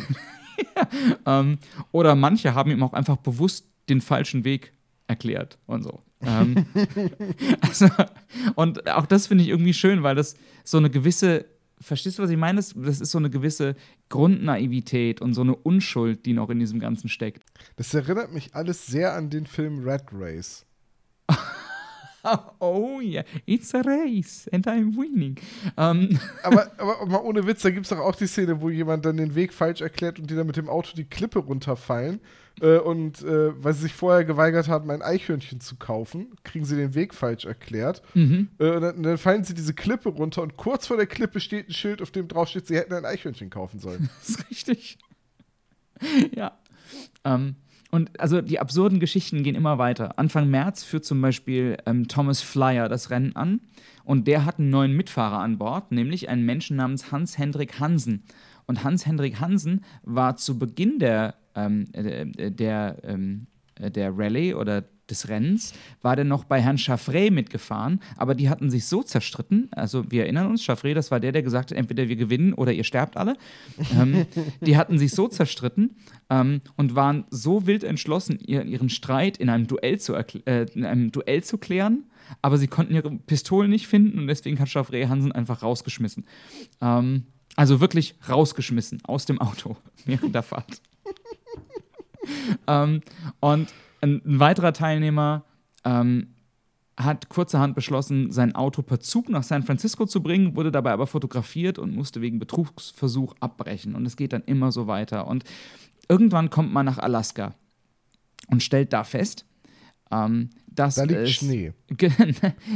ja, ähm, oder manche haben ihm auch einfach bewusst den falschen Weg erklärt und so. ähm, also, und auch das finde ich irgendwie schön, weil das so eine gewisse, verstehst du, was ich meine? Das, das ist so eine gewisse Grundnaivität und so eine Unschuld, die noch in diesem Ganzen steckt. Das erinnert mich alles sehr an den Film Rat Race. Oh yeah, it's a race and I'm winning. Ähm. Aber, aber mal ohne Witz, da gibt es doch auch die Szene, wo jemand dann den Weg falsch erklärt und die dann mit dem Auto die Klippe runterfallen. Äh, und äh, weil sie sich vorher geweigert haben, ein Eichhörnchen zu kaufen, kriegen sie den Weg falsch erklärt. Mhm. Äh, und, dann, und dann fallen sie diese Klippe runter und kurz vor der Klippe steht ein Schild, auf dem drauf steht, sie hätten ein Eichhörnchen kaufen sollen. Das ist richtig. Ja. Ähm. Und also die absurden Geschichten gehen immer weiter. Anfang März führt zum Beispiel ähm, Thomas Flyer das Rennen an. Und der hat einen neuen Mitfahrer an Bord, nämlich einen Menschen namens Hans Hendrik Hansen. Und Hans Hendrik Hansen war zu Beginn der ähm, äh, der, ähm, der Rallye oder des Rennens, war dann noch bei Herrn Chaffray mitgefahren, aber die hatten sich so zerstritten, also wir erinnern uns, Chaffray, das war der, der gesagt hat, entweder wir gewinnen oder ihr sterbt alle. ähm, die hatten sich so zerstritten ähm, und waren so wild entschlossen, ihr, ihren Streit in einem Duell zu erkl- äh, in einem Duell zu klären, aber sie konnten ihre Pistolen nicht finden und deswegen hat Chaffray Hansen einfach rausgeschmissen. Ähm, also wirklich rausgeschmissen, aus dem Auto, während der Fahrt. ähm, und Ein weiterer Teilnehmer ähm, hat kurzerhand beschlossen, sein Auto per Zug nach San Francisco zu bringen, wurde dabei aber fotografiert und musste wegen Betrugsversuch abbrechen. Und es geht dann immer so weiter. Und irgendwann kommt man nach Alaska und stellt da fest, ähm, dass da liegt es, Schnee.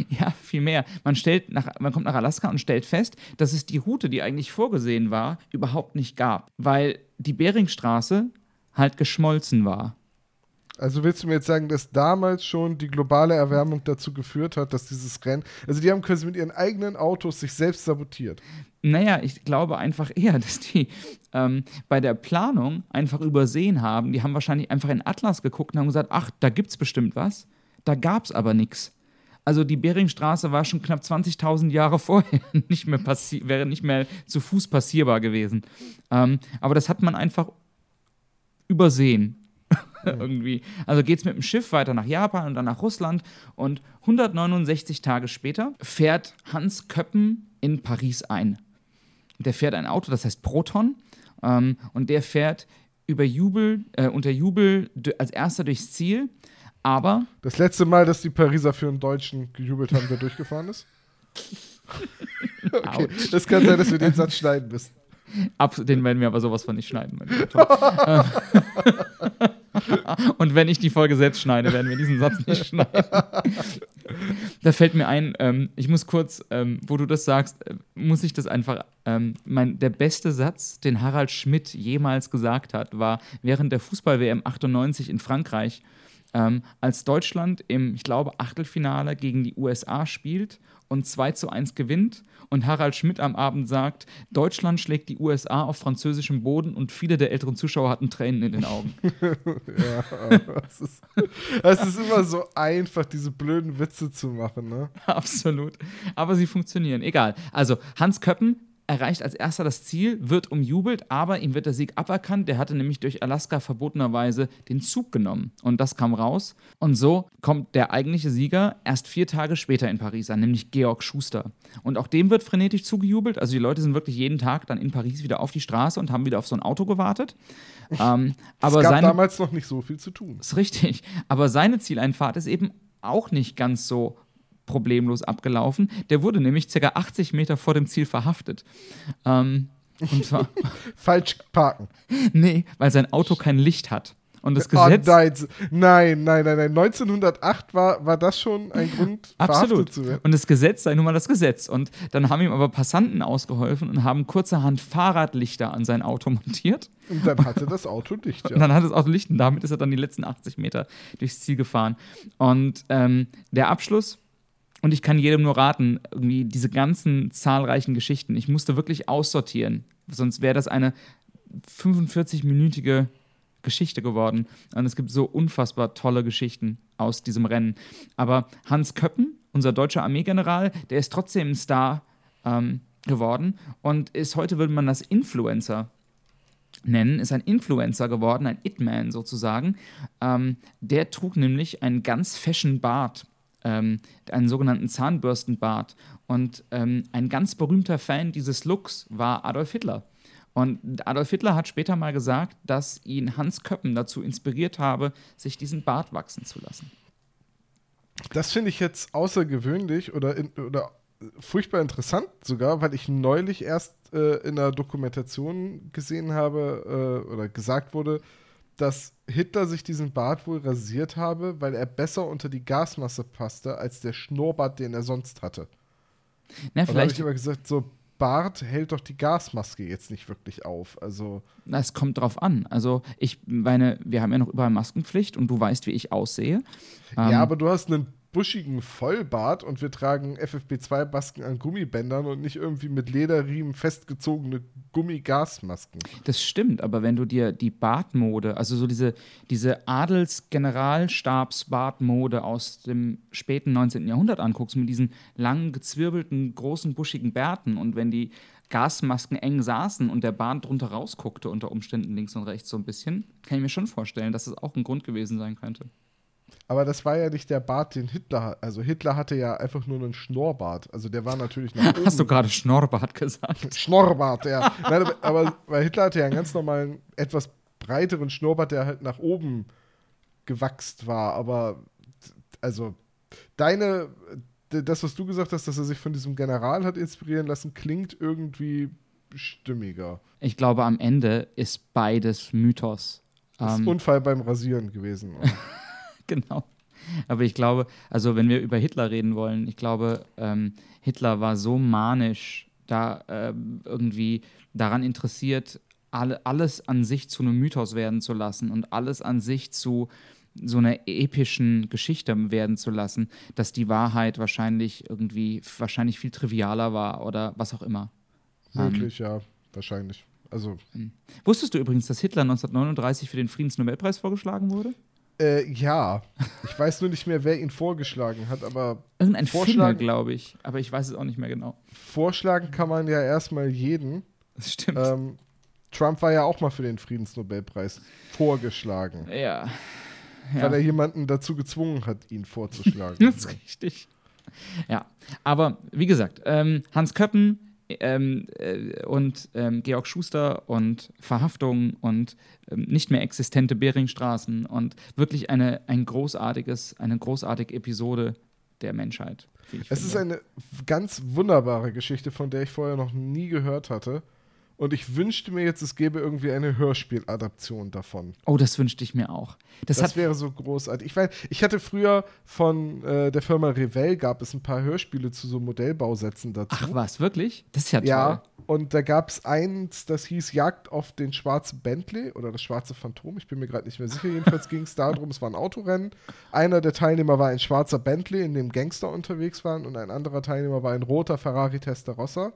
Ja, viel mehr. Man, stellt nach, man kommt nach Alaska und stellt fest, dass es die Route, die eigentlich vorgesehen war, überhaupt nicht gab, weil die Beringstraße halt geschmolzen war. Also willst du mir jetzt sagen, dass damals schon die globale Erwärmung dazu geführt hat, dass dieses Rennen, also die haben quasi mit ihren eigenen Autos sich selbst sabotiert? Naja, ich glaube einfach eher, dass die ähm, bei der Planung einfach übersehen haben, die haben wahrscheinlich einfach in Atlas geguckt und haben gesagt, ach, da gibt's bestimmt was, da gab's aber nichts. Also die Beringstraße war schon knapp zwanzigtausend Jahre vorher, nicht mehr passi- wäre nicht mehr zu Fuß passierbar gewesen. Ähm, aber das hat man einfach übersehen. Irgendwie. Also geht's mit dem Schiff weiter nach Japan und dann nach Russland und hundertneunundsechzig Tage später fährt Hans Koeppen in Paris ein. Der fährt ein Auto, das heißt Proton, ähm, und der fährt über Jubel, äh, unter Jubel d- als erster durchs Ziel, aber... Das letzte Mal, dass die Pariser für einen Deutschen gejubelt haben, der durchgefahren ist? Okay. Das kann sein, dass wir den Satz schneiden müssen. Abs- den werden wir aber sowas von nicht schneiden. Und wenn ich die Folge selbst schneide, werden wir diesen Satz nicht schneiden. Da fällt mir ein, ähm, ich muss kurz, ähm, wo du das sagst, äh, muss ich das einfach, ähm, mein, der beste Satz, den Harald Schmidt jemals gesagt hat, war während der Fußball-W M achtundneunzig in Frankreich, ähm, als Deutschland im, ich glaube, Achtelfinale gegen die U S A spielt und zwei zu eins gewinnt und Harald Schmidt am Abend sagt, Deutschland schlägt die U S A auf französischem Boden und viele der älteren Zuschauer hatten Tränen in den Augen. Ja, das ist, das ist immer so einfach, diese blöden Witze zu machen, ne? Absolut. Aber sie funktionieren. Egal. Also, Hans Koeppen erreicht als erster das Ziel, wird umjubelt, aber ihm wird der Sieg aberkannt. Der hatte nämlich durch Alaska verbotenerweise den Zug genommen. Und das kam raus. Und so kommt der eigentliche Sieger erst vier Tage später in Paris an, nämlich Georg Schuster. Und auch dem wird frenetisch zugejubelt. Also die Leute sind wirklich jeden Tag dann in Paris wieder auf die Straße und haben wieder auf so ein Auto gewartet. ähm, aber es gab seine, damals noch nicht so viel zu tun. Ist richtig. Aber seine Zieleinfahrt ist eben auch nicht ganz so problemlos abgelaufen. Der wurde nämlich ca. achtzig Meter vor dem Ziel verhaftet. Ähm, und zwar falsch parken. Nee, weil sein Auto kein Licht hat. Und das Gesetz. Oh, nein, nein, nein, nein. neunzehnhundertacht war, war das schon ein Grund, verhaftet zu werden. Und das Gesetz sei nun mal das Gesetz. Und dann haben ihm aber Passanten ausgeholfen und haben kurzerhand Fahrradlichter an sein Auto montiert. Und dann hatte das Auto Licht, ja. Und dann hat das Auto Licht und damit ist er dann die letzten achtzig Meter durchs Ziel gefahren. Und ähm, der Abschluss. Und ich kann jedem nur raten, irgendwie diese ganzen zahlreichen Geschichten. Ich musste wirklich aussortieren, sonst wäre das eine fünfundvierzig-minütige Geschichte geworden. Und es gibt so unfassbar tolle Geschichten aus diesem Rennen. Aber Hans Koeppen, unser deutscher Armeegeneral, der ist trotzdem ein Star ähm, geworden und ist, heute würde man das Influencer nennen, ist ein Influencer geworden, ein It-Man sozusagen. Ähm, der trug nämlich einen ganz fashion Bart, einen sogenannten Zahnbürstenbart. Und ähm, ein ganz berühmter Fan dieses Looks war Adolf Hitler. Und Adolf Hitler hat später mal gesagt, dass ihn Hans Koeppen dazu inspiriert habe, sich diesen Bart wachsen zu lassen. Das finde ich jetzt außergewöhnlich oder, in, oder furchtbar interessant sogar, weil ich neulich erst äh, in einer Dokumentation gesehen habe äh, oder gesagt wurde, dass Hitler sich diesen Bart wohl rasiert habe, weil er besser unter die Gasmasse passte als der Schnurrbart, den er sonst hatte. Na, vielleicht habe ich immer gesagt, so Bart hält doch die Gasmaske jetzt nicht wirklich auf. Also das kommt drauf an. Also ich meine, wir haben ja noch überall Maskenpflicht und du weißt, wie ich aussehe. Ja, ähm, aber du hast einen buschigen Vollbart und wir tragen F F P zwei Masken an Gummibändern und nicht irgendwie mit Lederriemen festgezogene Gummigasmasken. Das stimmt, aber wenn du dir die Bartmode, also so diese, diese Adels-Generalstabs-Bartmode aus dem späten neunzehnten. Jahrhundert anguckst, mit diesen langen, gezwirbelten, großen, buschigen Bärten und wenn die Gasmasken eng saßen und der Bart drunter rausguckte unter Umständen links und rechts so ein bisschen, kann ich mir schon vorstellen, dass das auch ein Grund gewesen sein könnte. Aber das war ja nicht der Bart, den Hitler, also Hitler hatte ja einfach nur einen Schnorrbart, also der war natürlich nach oben. Hast du gerade Schnorrbart gesagt? Schnorrbart, ja. Nein, aber weil Hitler hatte ja einen ganz normalen, etwas breiteren Schnurrbart, der halt nach oben gewachst war, aber also deine, das, was du gesagt hast, dass er sich von diesem General hat inspirieren lassen, klingt irgendwie stimmiger. Ich glaube, am Ende ist beides Mythos. Das ist ähm, Unfall beim Rasieren gewesen. Genau. Aber ich glaube, also wenn wir über Hitler reden wollen, ich glaube, ähm, Hitler war so manisch da ähm, irgendwie daran interessiert, alle, alles an sich zu einem Mythos werden zu lassen und alles an sich zu so einer epischen Geschichte werden zu lassen, dass die Wahrheit wahrscheinlich irgendwie, wahrscheinlich viel trivialer war oder was auch immer. Möglich, ähm, ja, wahrscheinlich. Also. Wusstest du übrigens, dass Hitler neunzehnhundertneununddreißig für den Friedensnobelpreis vorgeschlagen wurde? Äh, ja. Ich weiß nur nicht mehr, wer ihn vorgeschlagen hat, aber irgendein Vorschlag, glaube ich, aber ich weiß es auch nicht mehr genau. Vorschlagen kann man ja erstmal jeden. Das stimmt. Ähm, Trump war ja auch mal für den Friedensnobelpreis vorgeschlagen. Ja. Weil ja. er jemanden dazu gezwungen hat, ihn vorzuschlagen. Das ist richtig. Ja, aber wie gesagt, ähm, Hans Koeppen ähm, äh, und ähm, Georg Schuster und Verhaftungen und ähm, nicht mehr existente Beringstraßen und wirklich eine, ein großartiges, eine großartige Episode der Menschheit. Es ist eine ganz wunderbare Geschichte, von der ich vorher noch nie gehört hatte. Und ich wünschte mir jetzt, es gäbe irgendwie eine Hörspieladaption davon. Oh, das wünschte ich mir auch. Das, das hat wäre so großartig. Ich weiß, ich hatte früher von äh, der Firma Revell gab es ein paar Hörspiele zu so Modellbausätzen dazu. Ach was, wirklich? Das ist ja toll. Ja, und da gab es eins, das hieß Jagd auf den schwarzen Bentley oder das schwarze Phantom. Ich bin mir gerade nicht mehr sicher. Jedenfalls ging es darum, es war ein Autorennen. Einer der Teilnehmer war ein schwarzer Bentley, in dem Gangster unterwegs waren. Und ein anderer Teilnehmer war ein roter Ferrari Testarossa,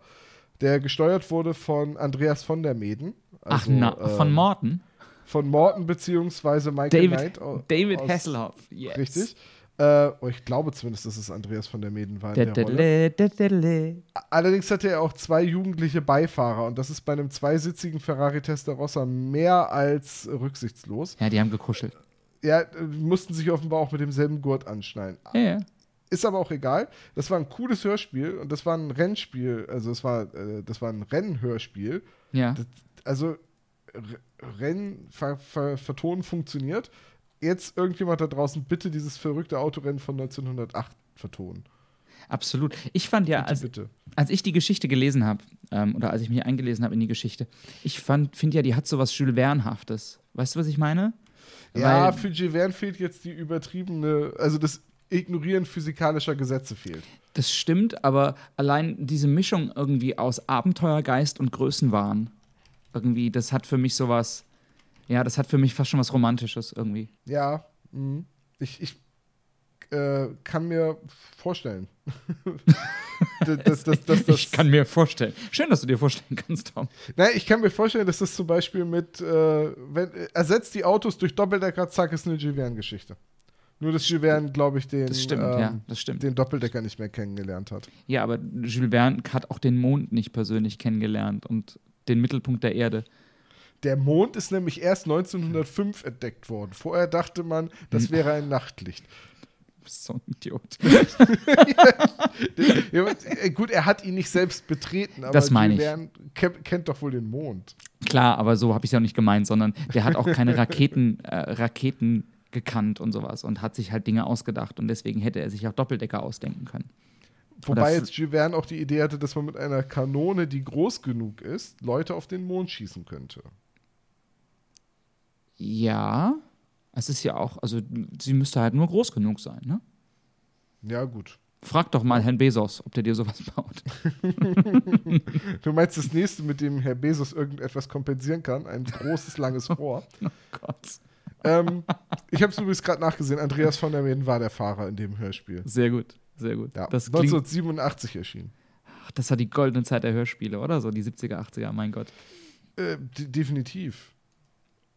der gesteuert wurde von Andreas von der Meden. Also, Ach, na, äh, von Morton? Von Morton beziehungsweise Michael David, Knight. Aus, David Hasselhoff, yes. Richtig. Äh, oh, ich glaube zumindest, dass es Andreas von der Meden war. In der Rolle. Allerdings hatte er auch zwei jugendliche Beifahrer und das ist bei einem zweisitzigen Ferrari Testarossa mehr als rücksichtslos. Ja, die haben gekuschelt. Ja, mussten sich offenbar auch mit demselben Gurt anschneiden. Ja, ja. Ist aber auch egal. Das war ein cooles Hörspiel und das war ein Rennspiel, also das war, äh, das war ein Rennhörspiel. Ja. Das, also Rennen ver, ver, vertonen funktioniert. Jetzt irgendjemand da draußen, bitte dieses verrückte Autorennen von neunzehnhundertacht vertonen. Absolut. Ich fand ja, bitte, als, bitte. als ich die Geschichte gelesen habe, ähm, oder als ich mich eingelesen habe in die Geschichte, ich fand, finde ja, die hat so was Jules Verne-haftes. Weißt du, was ich meine? Ja, weil für Jules Verne fehlt jetzt die übertriebene, also das Ignorieren physikalischer Gesetze fehlt. Das stimmt, aber allein diese Mischung irgendwie aus Abenteuergeist und Größenwahn, irgendwie, das hat für mich sowas, ja, das hat für mich fast schon was Romantisches irgendwie. Ja, mh. ich, ich äh, kann mir vorstellen. das, das, das, das, das, ich kann mir vorstellen. Schön, dass du dir vorstellen kannst, Tom. Nein, ich kann mir vorstellen, dass das zum Beispiel mit, äh, wenn, ersetzt die Autos durch Doppeldecker, zack, ist eine Jules Verne-Geschichte. Nur, dass Jules Verne, glaube ich, den, das stimmt, ähm, ja, das stimmt. den Doppeldecker nicht mehr kennengelernt hat. Ja, aber Jules Verne hat auch den Mond nicht persönlich kennengelernt und den Mittelpunkt der Erde. Der Mond ist nämlich erst neunzehnhundertfünf entdeckt worden. Vorher dachte man, das wäre ein Nachtlicht. Du bist so ein Idiot. ja, gut, er hat ihn nicht selbst betreten, aber das meine ich. Jules Verne kennt doch wohl den Mond. Klar, aber so habe ich es ja nicht gemeint, sondern der hat auch keine Raketen, äh, Raketen gekannt und sowas und hat sich halt Dinge ausgedacht und deswegen hätte er sich auch Doppeldecker ausdenken können. Wobei jetzt Jules Verne auch die Idee hatte, dass man mit einer Kanone, die groß genug ist, Leute auf den Mond schießen könnte. Ja, es ist ja auch, also sie müsste halt nur groß genug sein, ne? Ja, gut. Frag doch mal Herrn Bezos, ob der dir sowas baut. Du meinst das nächste, mit dem Herr Bezos irgendetwas kompensieren kann? Ein großes, langes Rohr. Oh Gott. ähm, ich habe es übrigens gerade nachgesehen. Andreas von der Meden war der Fahrer in dem Hörspiel. Sehr gut, sehr gut. Ja, das klingt, neunzehnhundertsiebenundachtzig erschienen. Ach, das war die goldene Zeit der Hörspiele, oder? So die siebziger, achtziger, mein Gott. Äh, d- definitiv.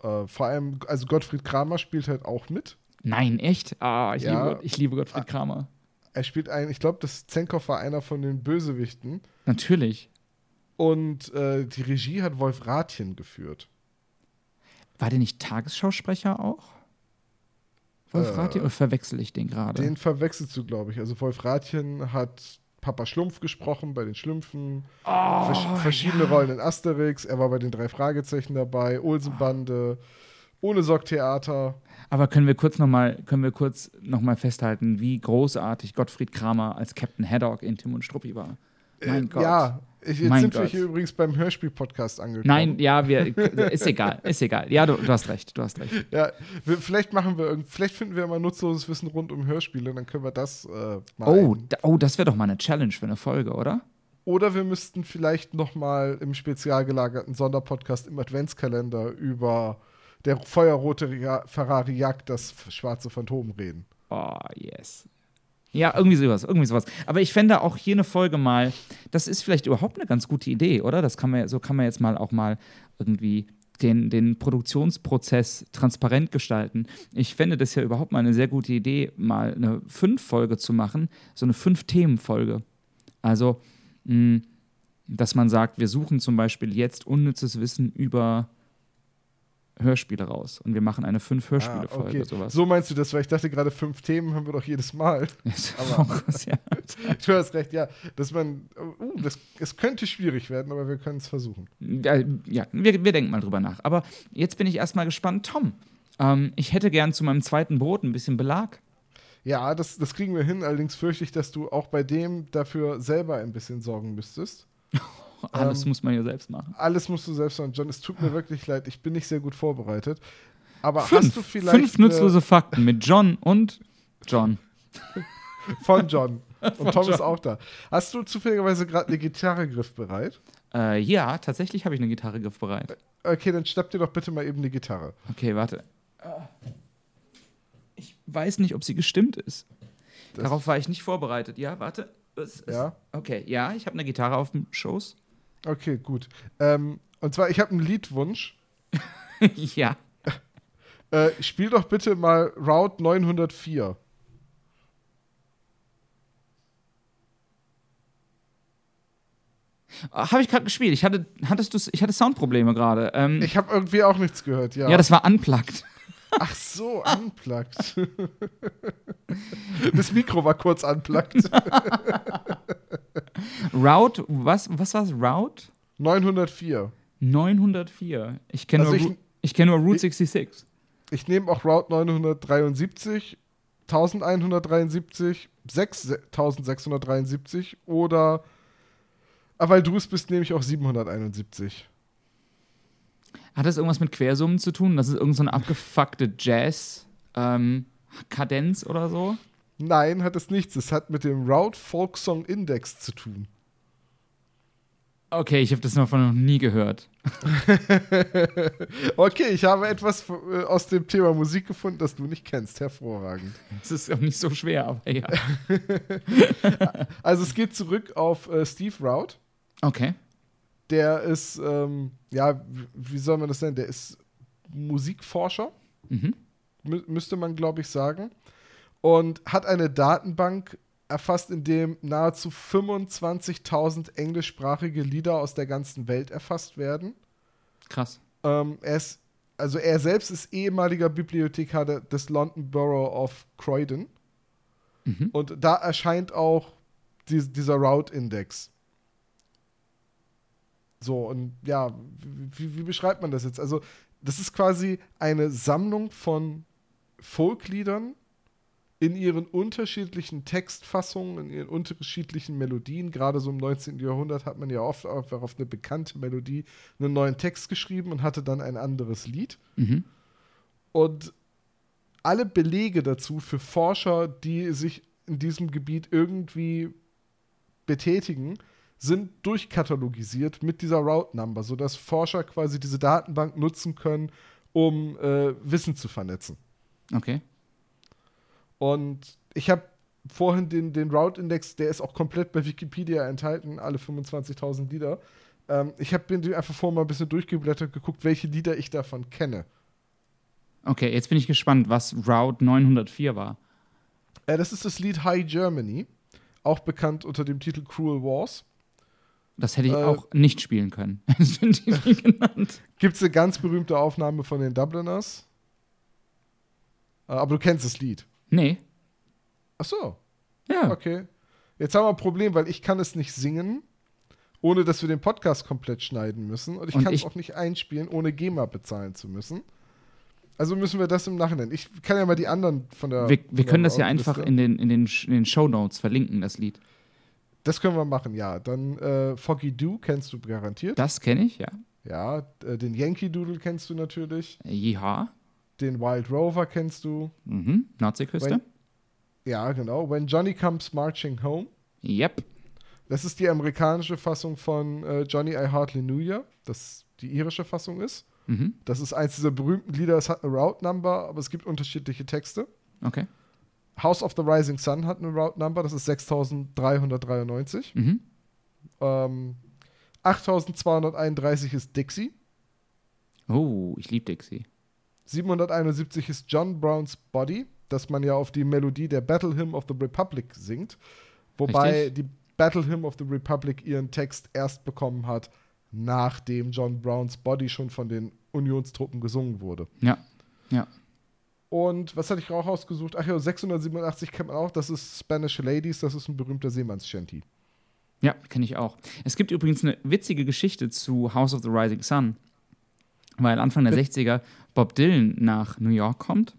Äh, vor allem, also Gottfried Kramer spielt halt auch mit. Nein, echt? Ah, ich, ja. liebe, ich liebe Gottfried Kramer. Er spielt einen, ich glaube, das Zenkow war einer von den Bösewichten. Natürlich. Und äh, die Regie hat Wolf Rathjen geführt. War der nicht Tagesschausprecher auch? Wolf äh, Rathjen, oder verwechsel ich den gerade? Den verwechselst du, glaube ich. Also Wolf Rathjen hat Papa Schlumpf gesprochen bei den Schlümpfen. Oh, Versch- verschiedene ja. Rollen in Asterix. Er war bei den drei Fragezeichen dabei. Olsenbande, oh. Ole Sock Theater. Aber können wir kurz nochmal noch festhalten, wie großartig Gottfried Kramer als Captain Haddock in Tim und Struppi war? Mein äh, Gott. Ja. Ich, jetzt mein sind Gott. wir hier übrigens beim Hörspiel-Podcast angekommen. Nein, ja, wir, ist egal, ist egal. Ja, du, du hast recht, du hast recht. Ja, wir, vielleicht machen wir, vielleicht finden wir immer nutzloses Wissen rund um Hörspiele, dann können wir das äh, mal. Oh, da, oh, das wäre doch mal eine Challenge für eine Folge, oder? Oder wir müssten vielleicht noch mal im spezial gelagerten Sonderpodcast im Adventskalender über der feuerrote Re- Ferrari jagt das schwarze Phantom reden. Oh, yes. Ja, irgendwie sowas, irgendwie sowas. Aber ich fände auch hier eine Folge mal, das ist vielleicht überhaupt eine ganz gute Idee, oder? Das kann man, so kann man jetzt mal auch mal irgendwie den, den Produktionsprozess transparent gestalten. Ich fände das ja überhaupt mal eine sehr gute Idee, mal eine Fünf-Folge zu machen, so eine Fünf-Themen-Folge. Also, mh, dass man sagt, wir suchen zum Beispiel jetzt unnützes Wissen über Hörspiele raus und wir machen eine Fünf-Hörspiele-Folge. Ah, okay. Sowas. So meinst du das, weil ich dachte gerade, fünf Themen haben wir doch jedes Mal. Aber du hast recht, ja. Dass man, uh, das, es könnte schwierig werden, aber wir können es versuchen. Ja, ja wir, wir denken mal drüber nach. Aber jetzt bin ich erstmal gespannt. Tom, ähm, ich hätte gern zu meinem zweiten Brot ein bisschen Belag. Ja, das, das kriegen wir hin. Allerdings fürchte ich, dass du auch bei dem dafür selber ein bisschen sorgen müsstest. Alles ähm, muss man ja selbst machen. Alles musst du selbst machen. John, es tut mir wirklich leid. Ich bin nicht sehr gut vorbereitet. Aber fünf, hast du vielleicht Fünf nutzlose Fakten mit John und John. Von John. Und Von Tom John. Ist auch da. Hast du zufälligerweise gerade eine Gitarre griffbereit? Äh, ja, tatsächlich habe ich eine Gitarre griffbereit. Okay, dann schnapp dir doch bitte mal eben eine Gitarre. Okay, warte. Ich weiß nicht, ob sie gestimmt ist. Das Darauf war ich nicht vorbereitet. Ja, warte. Es, es, ja? Okay, ja, ich habe eine Gitarre auf dem Schoß. Okay, gut. Ähm, und zwar, ich habe einen Liedwunsch. Ja. Äh, spiel doch bitte mal Route neunhundertvier. Habe ich gerade gespielt. Ich hatte, hattest du, ich hatte Soundprobleme gerade. Ähm, ich habe irgendwie auch nichts gehört, ja. Ja, das war unplugged. Ach so, unplugged. Das Mikro war kurz unplugged. Roud, was, was war's? Roud? neunhundertvier. neunhundertvier. Ich kenne also nur, ich, ich kenn nur Route sechsundsechzig. Ich, ich nehme auch Route neunhundertdreiundsiebzig, elfhundertdreiundsiebzig, sechstausendsechshundertdreiundsiebzig oder, aber weil du es bist, nehme ich auch siebenhunderteinundsiebzig. Hat das irgendwas mit Quersummen zu tun? Das ist irgend so eine abgefuckte Jazz-Kadenz ähm, oder so? Nein, hat es nichts. Es hat mit dem Roud-Folksong-Index zu tun. Okay, ich habe das davon noch nie gehört. Okay, ich habe etwas aus dem Thema Musik gefunden, das du nicht kennst. Hervorragend. Es ist auch nicht so schwer, aber ja. Also es geht zurück auf äh, Steve Roud. Okay. Der ist, ähm, ja, wie soll man das nennen? Der ist Musikforscher, mhm. mü- müsste man, glaube ich, sagen. Und hat eine Datenbank erfasst, in dem nahezu fünfundzwanzigtausend englischsprachige Lieder aus der ganzen Welt erfasst werden. Krass. Ähm, er ist, also er selbst ist ehemaliger Bibliothekar des London Borough of Croydon. Mhm. Und da erscheint auch die, dieser Roud-Index. So, und ja, wie, wie beschreibt man das jetzt? Also, das ist quasi eine Sammlung von Folkliedern in ihren unterschiedlichen Textfassungen, in ihren unterschiedlichen Melodien. Gerade so im neunzehnten. Jahrhundert hat man ja oft einfach auf eine bekannte Melodie einen neuen Text geschrieben und hatte dann ein anderes Lied. Mhm. Und alle Belege dazu für Forscher, die sich in diesem Gebiet irgendwie betätigen, sind durchkatalogisiert mit dieser Route-Number, sodass Forscher quasi diese Datenbank nutzen können, um äh, Wissen zu vernetzen. Okay. Und ich habe vorhin den, den Roud-Index, der ist auch komplett bei Wikipedia enthalten, alle fünfundzwanzigtausend Lieder. Ähm, ich habe den einfach vorhin mal ein bisschen durchgeblättert, geguckt, welche Lieder ich davon kenne. Okay, jetzt bin ich gespannt, was Roud neunhundertvier war. Äh, das ist das Lied High Germany, auch bekannt unter dem Titel Cruel Wars. Das hätte ich äh, auch nicht spielen können. Gibt es eine ganz berühmte Aufnahme von den Dubliners? Äh, aber du kennst das Lied. Nee. Ach so. Ja. Okay. Jetzt haben wir ein Problem, weil ich kann es nicht singen, ohne dass wir den Podcast komplett schneiden müssen. Und ich und kann ich es auch nicht einspielen, ohne GEMA bezahlen zu müssen. Also müssen wir das im Nachhinein. Ich kann ja mal die anderen von der Wir, wir können das ja einfach in den, in den, in den Shownotes verlinken, das Lied. Das können wir machen, ja. Dann äh, Foggy Doo kennst du garantiert. Das kenne ich, ja. Ja, äh, den Yankee Doodle kennst du natürlich. Yeehaw. Den Wild Rover kennst du. Mhm, Nordseeküste. When, ja, genau. When Johnny Comes Marching Home. Yep. Das ist die amerikanische Fassung von äh, Johnny I Hardly Knew Ya, das die irische Fassung ist. Mhm. Das ist eins dieser berühmten Lieder, es hat eine Route-Number, aber es gibt unterschiedliche Texte. Okay. House of the Rising Sun hat eine Route-Number, das ist sechstausenddreihundertdreiundneunzig. Mhm. Ähm, achttausendzweihunderteinunddreißig ist Dixie. Oh, ich liebe Dixie. siebenhunderteinundsiebzig ist John Browns Body, das man ja auf die Melodie der Battle Hymn of the Republic singt. Wobei Richtig? die Battle Hymn of the Republic ihren Text erst bekommen hat, nachdem John Browns Body schon von den Unionstruppen gesungen wurde. Ja, ja. Und was hatte ich auch ausgesucht? Ach ja, sechshundertsiebenundachtzig kennt man auch. Das ist Spanish Ladies, das ist ein berühmter Seemanns-Shanty. Ja, kenne ich auch. Es gibt übrigens eine witzige Geschichte zu House of the Rising Sun, weil Anfang der sechziger Bob Dylan nach New York kommt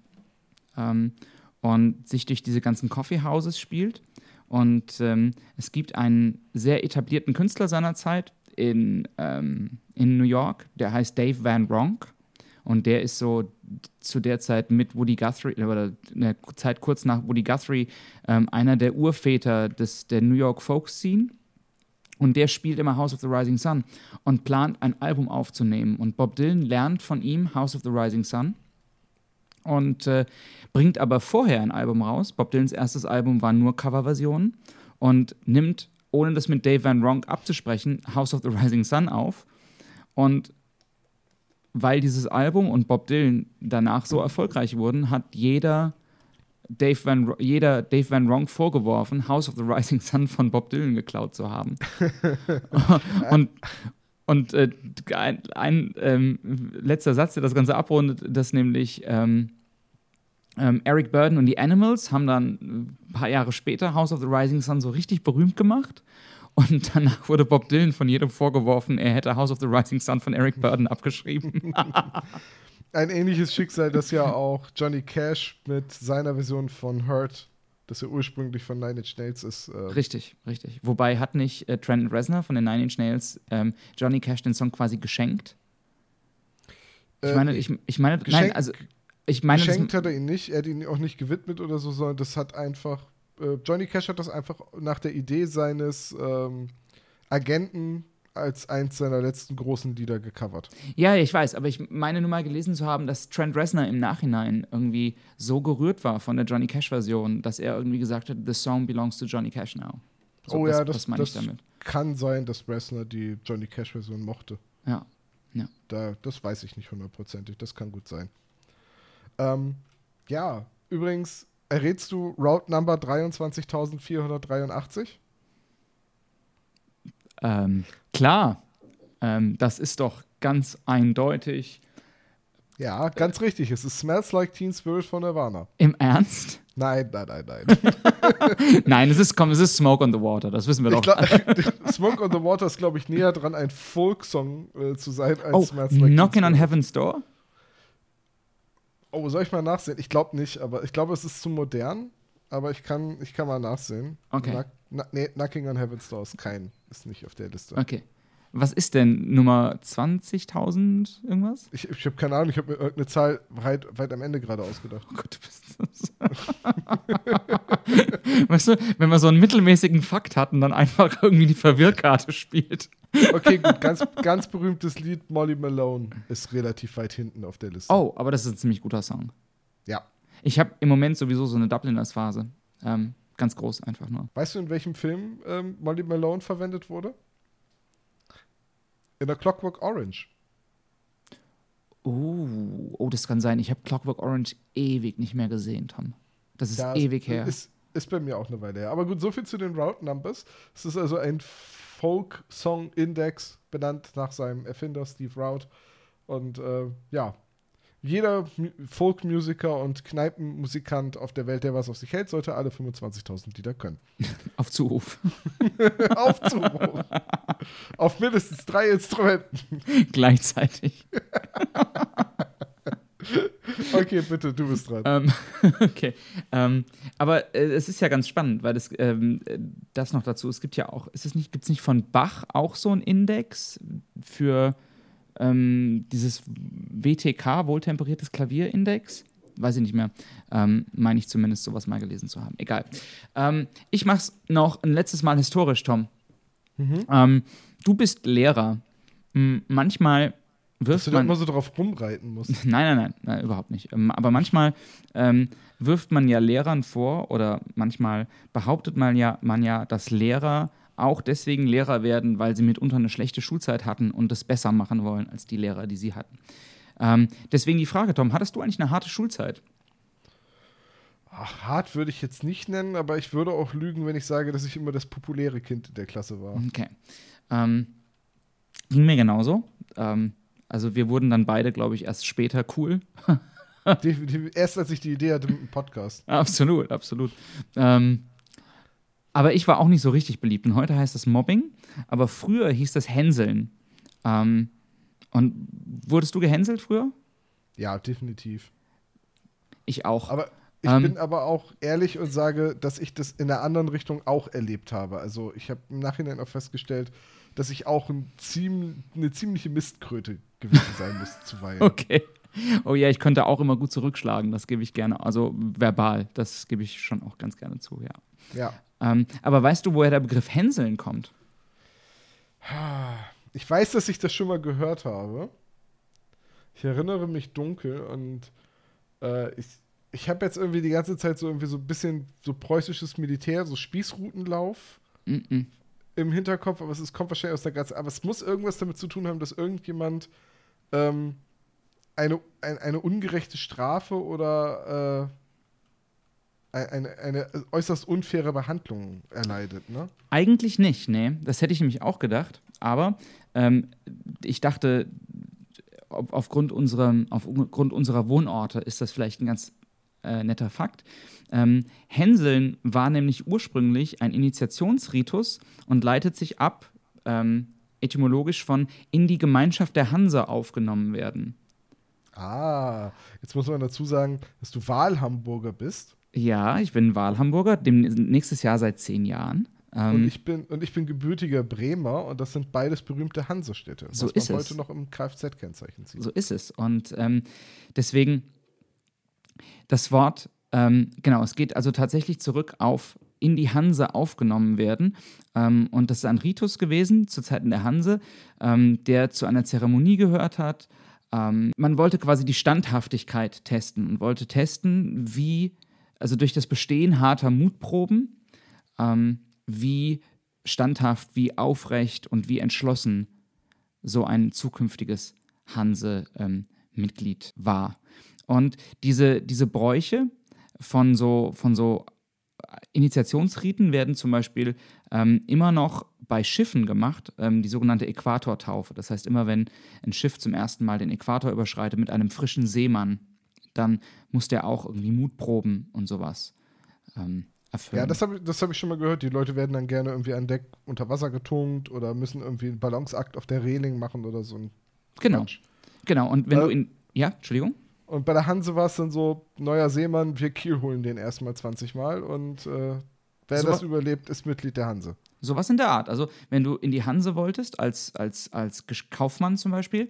ähm, und sich durch diese ganzen Coffeehouses spielt. Und ähm, es gibt einen sehr etablierten Künstler seiner Zeit, In, ähm, in New York, der heißt Dave Van Ronk und der ist so zu der Zeit mit Woody Guthrie, oder in der Zeit kurz nach Woody Guthrie, ähm, einer der Urväter des, der New York Folk-Scene und der spielt immer House of the Rising Sun und plant ein Album aufzunehmen und Bob Dylan lernt von ihm House of the Rising Sun und äh, bringt aber vorher ein Album raus. Bob Dylans erstes Album war nur Coverversionen und nimmt, ohne das mit Dave Van Ronk abzusprechen, House of the Rising Sun auf. Und weil dieses Album und Bob Dylan danach so erfolgreich wurden, hat jeder Dave Van, jeder Dave Van Ronk vorgeworfen, House of the Rising Sun von Bob Dylan geklaut zu haben. und und äh, ein, ein ähm, letzter Satz, der das Ganze abrundet, das nämlich Ähm, Ähm, Eric Burden und die Animals haben dann ein paar Jahre später House of the Rising Sun so richtig berühmt gemacht und danach wurde Bob Dylan von jedem vorgeworfen, er hätte House of the Rising Sun von Eric Burden abgeschrieben. Ein ähnliches Schicksal, das ja auch Johnny Cash mit seiner Version von Hurt, das ja ursprünglich von Nine Inch Nails ist. Äh richtig, richtig. Wobei hat nicht äh, Trent Reznor von den Nine Inch Nails ähm, Johnny Cash den Song quasi geschenkt? Ich meine, ähm, ich, ich meine, nein, also Ich meine, geschenkt hat er ihn nicht, er hat ihn auch nicht gewidmet oder so, sondern das hat einfach äh, Johnny Cash hat das einfach nach der Idee seines ähm, Agenten als eins seiner letzten großen Lieder gecovert. Ja, ich weiß, aber ich meine nur mal gelesen zu haben, dass Trent Reznor im Nachhinein irgendwie so gerührt war von der Johnny Cash-Version, dass er irgendwie gesagt hat, the song belongs to Johnny Cash now. So, oh das, ja, das, das, meine ich damit. Kann sein, dass Reznor die Johnny Cash-Version mochte. Ja, ja. Da, das weiß ich nicht hundertprozentig, das kann gut sein. Ähm, ja, übrigens, errätst du Route Number dreiundzwanzigtausendvierhundertdreiundachtzig? Ähm, klar, ähm, das ist doch ganz eindeutig. Ja, ganz äh, richtig, es ist Smells Like Teen Spirit von Nirvana. Im Ernst? Nein, nein, nein, nein. Nein, es ist, komm, es ist Smoke on the Water, das wissen wir doch. Glaub, Smoke on the Water ist, glaube ich, näher dran, ein Folksong äh, zu sein als oh, Smells Like Teen Spirit. Knocking on Heaven's Door? Oh, soll ich mal nachsehen? Ich glaube nicht, aber ich glaube, es ist zu modern. Aber ich kann, ich kann mal nachsehen. Okay. Knack, na, nee, Knocking on Heaven's Door ist kein, ist nicht auf der Liste. Okay. Was ist denn Nummer zwanzigtausend irgendwas? Ich, ich habe keine Ahnung, ich habe mir irgendeine Zahl weit, weit am Ende gerade ausgedacht. Oh Gott, du bist das. Weißt du, wenn man so einen mittelmäßigen Fakt hat und dann einfach irgendwie die Verwirrkarte spielt. Okay, gut, ganz, ganz berühmtes Lied Molly Malone ist relativ weit hinten auf der Liste. Oh, aber das ist ein ziemlich guter Song. Ja. Ich habe im Moment sowieso so eine Dubliners-Phase. Ähm, ganz groß einfach nur. Weißt du, in welchem Film ähm, Molly Malone verwendet wurde? In der Clockwork Orange. Oh, oh, das kann sein. Ich habe Clockwork Orange ewig nicht mehr gesehen, Tom. Das ist ja, ewig ist, her. Ist, ist bei mir auch eine Weile her. Aber gut, so viel zu den Roud-Numbers. Es ist also ein Folk-Song-Index, benannt nach seinem Erfinder Steve Roud. Und äh, ja, jeder Folk-Musiker und Kneipenmusikant auf der Welt, der was auf sich hält, sollte alle fünfundzwanzigtausend Lieder können. Auf Zuruf. Auf Zuruf. Auf mindestens drei Instrumenten. Gleichzeitig. Okay, bitte, du bist dran. Ähm, okay. Ähm, aber äh, es ist ja ganz spannend, weil das, ähm, das noch dazu, es gibt ja auch, ist es nicht, gibt es nicht von Bach auch so einen Index für Ähm, dieses W T K, wohltemperiertes Klavierindex, weiß ich nicht mehr, ähm, meine ich zumindest sowas mal gelesen zu haben. Egal. Ähm, ich mach's noch ein letztes Mal historisch, Tom. Mhm. Ähm, du bist Lehrer. M- manchmal wirft man... Dass du da immer so drauf rumreiten musst. Nein, nein, nein, nein, überhaupt nicht. Ähm, aber manchmal ähm, wirft man ja Lehrern vor oder manchmal behauptet man ja, man ja, dass Lehrer auch deswegen Lehrer werden, weil sie mitunter eine schlechte Schulzeit hatten und das besser machen wollen als die Lehrer, die sie hatten. Ähm, deswegen die Frage, Tom, hattest du eigentlich eine harte Schulzeit? Ach, hart würde ich jetzt nicht nennen, aber ich würde auch lügen, wenn ich sage, dass ich immer das populäre Kind in der Klasse war. Okay. Ähm, ging mir genauso. Ähm, also wir wurden dann beide, glaube ich, erst später cool. Erst als ich die Idee hatte mit dem Podcast. Absolut, absolut. Ähm, Aber ich war auch nicht so richtig beliebt. Und heute heißt das Mobbing, aber früher hieß das Hänseln. Ähm, und wurdest du gehänselt früher? Ja, definitiv. Ich auch. Aber ich ähm, bin aber auch ehrlich und sage, dass ich das in einer anderen Richtung auch erlebt habe. Also ich habe im Nachhinein auch festgestellt, dass ich auch ein ziem- eine ziemliche Mistkröte gewesen sein muss zuweilen. Okay. Oh ja, ich könnte auch immer gut zurückschlagen, das gebe ich gerne. Also verbal, das gebe ich schon auch ganz gerne zu, ja. Ja. Ähm, aber weißt du, woher der Begriff Hänseln kommt? Ich weiß, dass ich das schon mal gehört habe. Ich erinnere mich dunkel und äh, ich, ich habe jetzt irgendwie die ganze Zeit so irgendwie so ein bisschen so preußisches Militär, so Spießrutenlauf Mm-mm. im Hinterkopf, aber es ist, kommt wahrscheinlich aus der ganzen, aber es muss irgendwas damit zu tun haben, dass irgendjemand ähm, Eine, ein, eine ungerechte Strafe oder äh, eine, eine äußerst unfaire Behandlung erleidet, ne? Eigentlich nicht, nee. Das hätte ich nämlich auch gedacht. Aber ähm, ich dachte, ob, aufgrund, unserer, aufgrund unserer Wohnorte ist das vielleicht ein ganz äh, netter Fakt. Ähm, Hänseln war nämlich ursprünglich ein Initiationsritus und leitet sich ab, ähm, etymologisch von in die Gemeinschaft der Hanse aufgenommen werden. Ah, jetzt muss man dazu sagen, dass du Wahlhamburger bist. Ja, ich bin Wahlhamburger, dem nächstes Jahr seit zehn Jahren. Ähm, und, ich bin, und ich bin gebürtiger Bremer und das sind beides berühmte Hansestädte, so was ist man es. Heute noch im Kfz-Kennzeichen sieht. So ist es. Und ähm, deswegen das Wort, ähm, genau, es geht also tatsächlich zurück auf in die Hanse aufgenommen werden. Ähm, und das ist ein Ritus gewesen zu Zeiten der Hanse, ähm, der zu einer Zeremonie gehört hat. Ähm, man wollte quasi die Standhaftigkeit testen und wollte testen, wie, also durch das Bestehen harter Mutproben, ähm, wie standhaft, wie aufrecht und wie entschlossen so ein zukünftiges Hanse-Mitglied ähm, war. Und diese, diese Bräuche von so, von so Initiationsriten werden zum Beispiel ähm, immer noch bei Schiffen gemacht, ähm, die sogenannte Äquatortaufe. Das heißt, immer wenn ein Schiff zum ersten Mal den Äquator überschreitet mit einem frischen Seemann, dann muss der auch irgendwie Mutproben und sowas ähm, erfüllen. Ja, das habe ich, das hab ich schon mal gehört. Die Leute werden dann gerne irgendwie an Deck unter Wasser getunkt oder müssen irgendwie einen Balanceakt auf der Reling machen oder so. Ein genau, Quatsch. Genau. Und wenn äh, du in, ja, Entschuldigung? Und bei der Hanse war es dann so, neuer Seemann, wir Kiel holen den erstmal zwanzig Mal und äh, wer so das überlebt, ist Mitglied der Hanse. Sowas in der Art. Also wenn du in die Hanse wolltest, als, als, als Kaufmann zum Beispiel,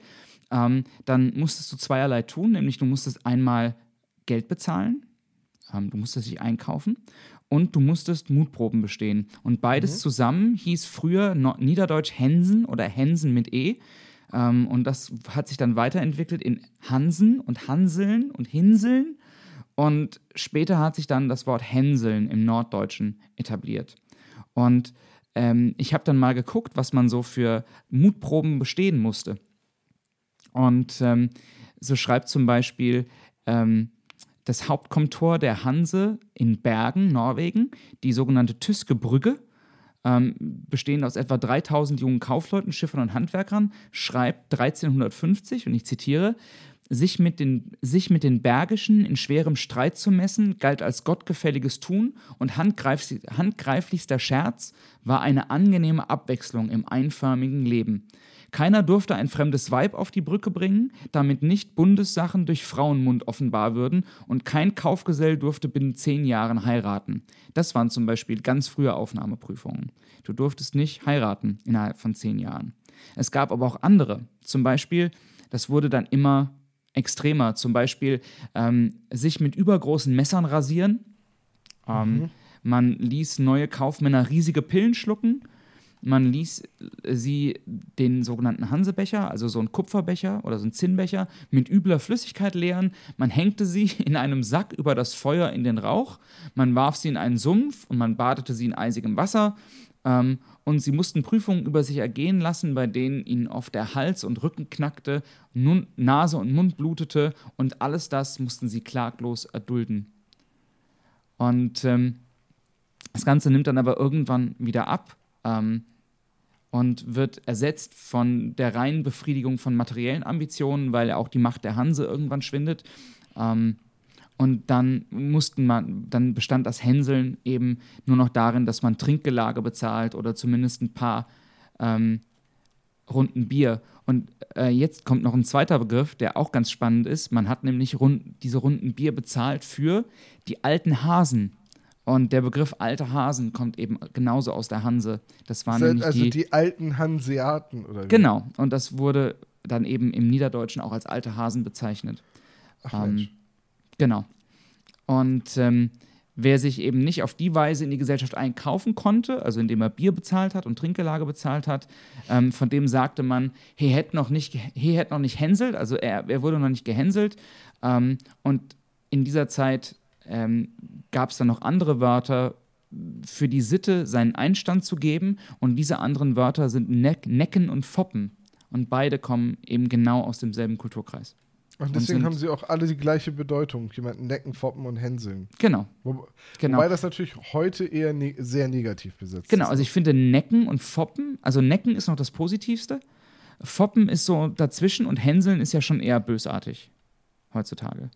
ähm, dann musstest du zweierlei tun, nämlich du musstest einmal Geld bezahlen, ähm, du musstest dich einkaufen und du musstest Mutproben bestehen. Und beides mhm. zusammen hieß früher no- Niederdeutsch Hensen oder Hensen mit E. Ähm, und das hat sich dann weiterentwickelt in Hansen und Hanseln und Hinseln. Und später hat sich dann das Wort Hänseln im Norddeutschen etabliert. Und ähm, ich habe dann mal geguckt, was man so für Mutproben bestehen musste. Und ähm, so schreibt zum Beispiel ähm, das Hauptkomtor der Hanse in Bergen, Norwegen, die sogenannte Tyske-Brügge, ähm, bestehend aus etwa dreitausend jungen Kaufleuten, Schiffern und Handwerkern, schreibt dreizehnhundertfünfzig, und ich zitiere, Sich mit, den, sich mit den Bergischen in schwerem Streit zu messen, galt als gottgefälliges Tun und handgreif, handgreiflichster Scherz war eine angenehme Abwechslung im einförmigen Leben. Keiner durfte ein fremdes Weib auf die Brücke bringen, damit nicht Bundessachen durch Frauenmund offenbar würden und kein Kaufgesell durfte binnen zehn Jahren heiraten. Das waren zum Beispiel ganz frühe Aufnahmeprüfungen. Du durftest nicht heiraten innerhalb von zehn Jahren. Es gab aber auch andere. Zum Beispiel, das wurde dann immer extremer, zum Beispiel ähm, sich mit übergroßen Messern rasieren. Ähm, mhm. Man ließ neue Kaufmänner riesige Pillen schlucken. Man ließ sie den sogenannten Hansebecher, also so einen Kupferbecher oder so einen Zinnbecher, mit übler Flüssigkeit leeren. Man hängte sie in einem Sack über das Feuer in den Rauch. Man warf sie in einen Sumpf und man badete sie in eisigem Wasser. Ähm, und sie mussten Prüfungen über sich ergehen lassen, bei denen ihnen oft der Hals und Rücken knackte, nun, Nase und Mund blutete und alles das mussten sie klaglos erdulden. Und ähm, das Ganze nimmt dann aber irgendwann wieder ab ähm, und wird ersetzt von der reinen Befriedigung von materiellen Ambitionen, weil ja auch die Macht der Hanse irgendwann schwindet. Ähm, Und dann mussten man, dann bestand das Hänseln eben nur noch darin, dass man Trinkgelage bezahlt oder zumindest ein paar ähm, Runden Bier. Und äh, jetzt kommt noch ein zweiter Begriff, der auch ganz spannend ist. Man hat nämlich rund, diese Runden Bier bezahlt für die alten Hasen. Und der Begriff alte Hasen kommt eben genauso aus der Hanse. Das waren das heißt nämlich also die, die alten Hanseaten, oder wie? Genau. Und das wurde dann eben im Niederdeutschen auch als alte Hasen bezeichnet. Ach ähm, Mensch. Genau. Und ähm, wer sich eben nicht auf die Weise in die Gesellschaft einkaufen konnte, also indem er Bier bezahlt hat und Trinkgelage bezahlt hat, ähm, von dem sagte man, he hätt noch nicht, he hätt noch nicht hänselt, also er, er wurde noch nicht gehänselt. Ähm, und in dieser Zeit ähm, gab es dann noch andere Wörter für die Sitte, seinen Einstand zu geben. Und diese anderen Wörter sind ne- Necken und Foppen. Und beide kommen eben genau aus demselben Kulturkreis. Und deswegen und haben sie auch alle die gleiche Bedeutung. Jemanden necken, foppen und hänseln. Genau. Wo, genau. Wobei das natürlich heute eher ne- sehr negativ besetzt genau, ist. Genau, also ich finde necken und foppen, also necken ist noch das Positivste. Foppen ist so dazwischen und hänseln ist ja schon eher bösartig heutzutage.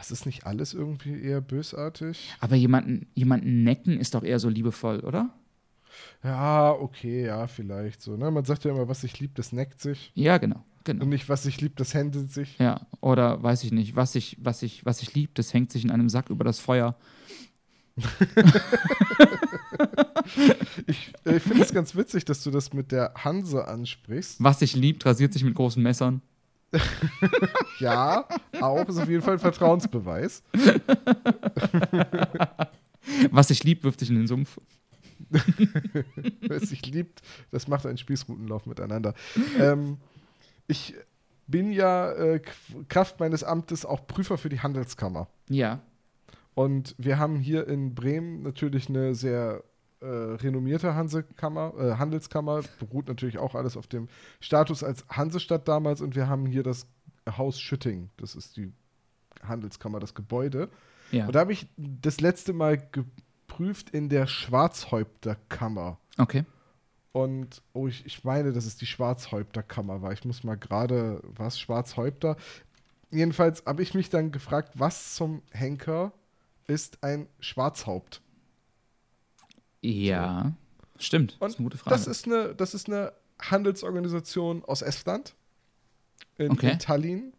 Es ist nicht alles irgendwie eher bösartig. Aber jemanden, jemanden necken ist doch eher so liebevoll, oder? Ja, okay, ja, vielleicht so. Ne? Man sagt ja immer, was sich liebt, das neckt sich. Ja, genau. Genau. Und nicht, was sich liebt, das hänselt sich. Ja, oder weiß ich nicht, was ich, was ich, was ich liebt, das hängt sich in einem Sack über das Feuer. ich ich finde es ganz witzig, dass du das mit der Hanse ansprichst. Was sich liebt, rasiert sich mit großen Messern. Ja, auch, ist auf jeden Fall ein Vertrauensbeweis. Was sich liebt, wirft sich in den Sumpf. Was sich liebt, das macht einen Spießrutenlauf miteinander. Ähm, Ich bin ja äh, Kraft meines Amtes auch Prüfer für die Handelskammer. Ja. Und wir haben hier in Bremen natürlich eine sehr äh, renommierte Hansekammer, äh, Handelskammer, beruht natürlich auch alles auf dem Status als Hansestadt damals. Und wir haben hier das Haus Schütting, das ist die Handelskammer, das Gebäude. Ja. Und da habe ich das letzte Mal geprüft in der Schwarzhäupterkammer. Okay. Und oh, ich, ich meine, dass es die Schwarzhäupterkammer war. Ich muss mal gerade, was, Schwarzhäupter? Jedenfalls habe ich mich dann gefragt, was zum Henker ist ein Schwarzhaupt? Ja, so. Stimmt. Und das ist eine gute Frage. Das ist eine, das ist eine Handelsorganisation aus Estland in, okay. in Tallinn.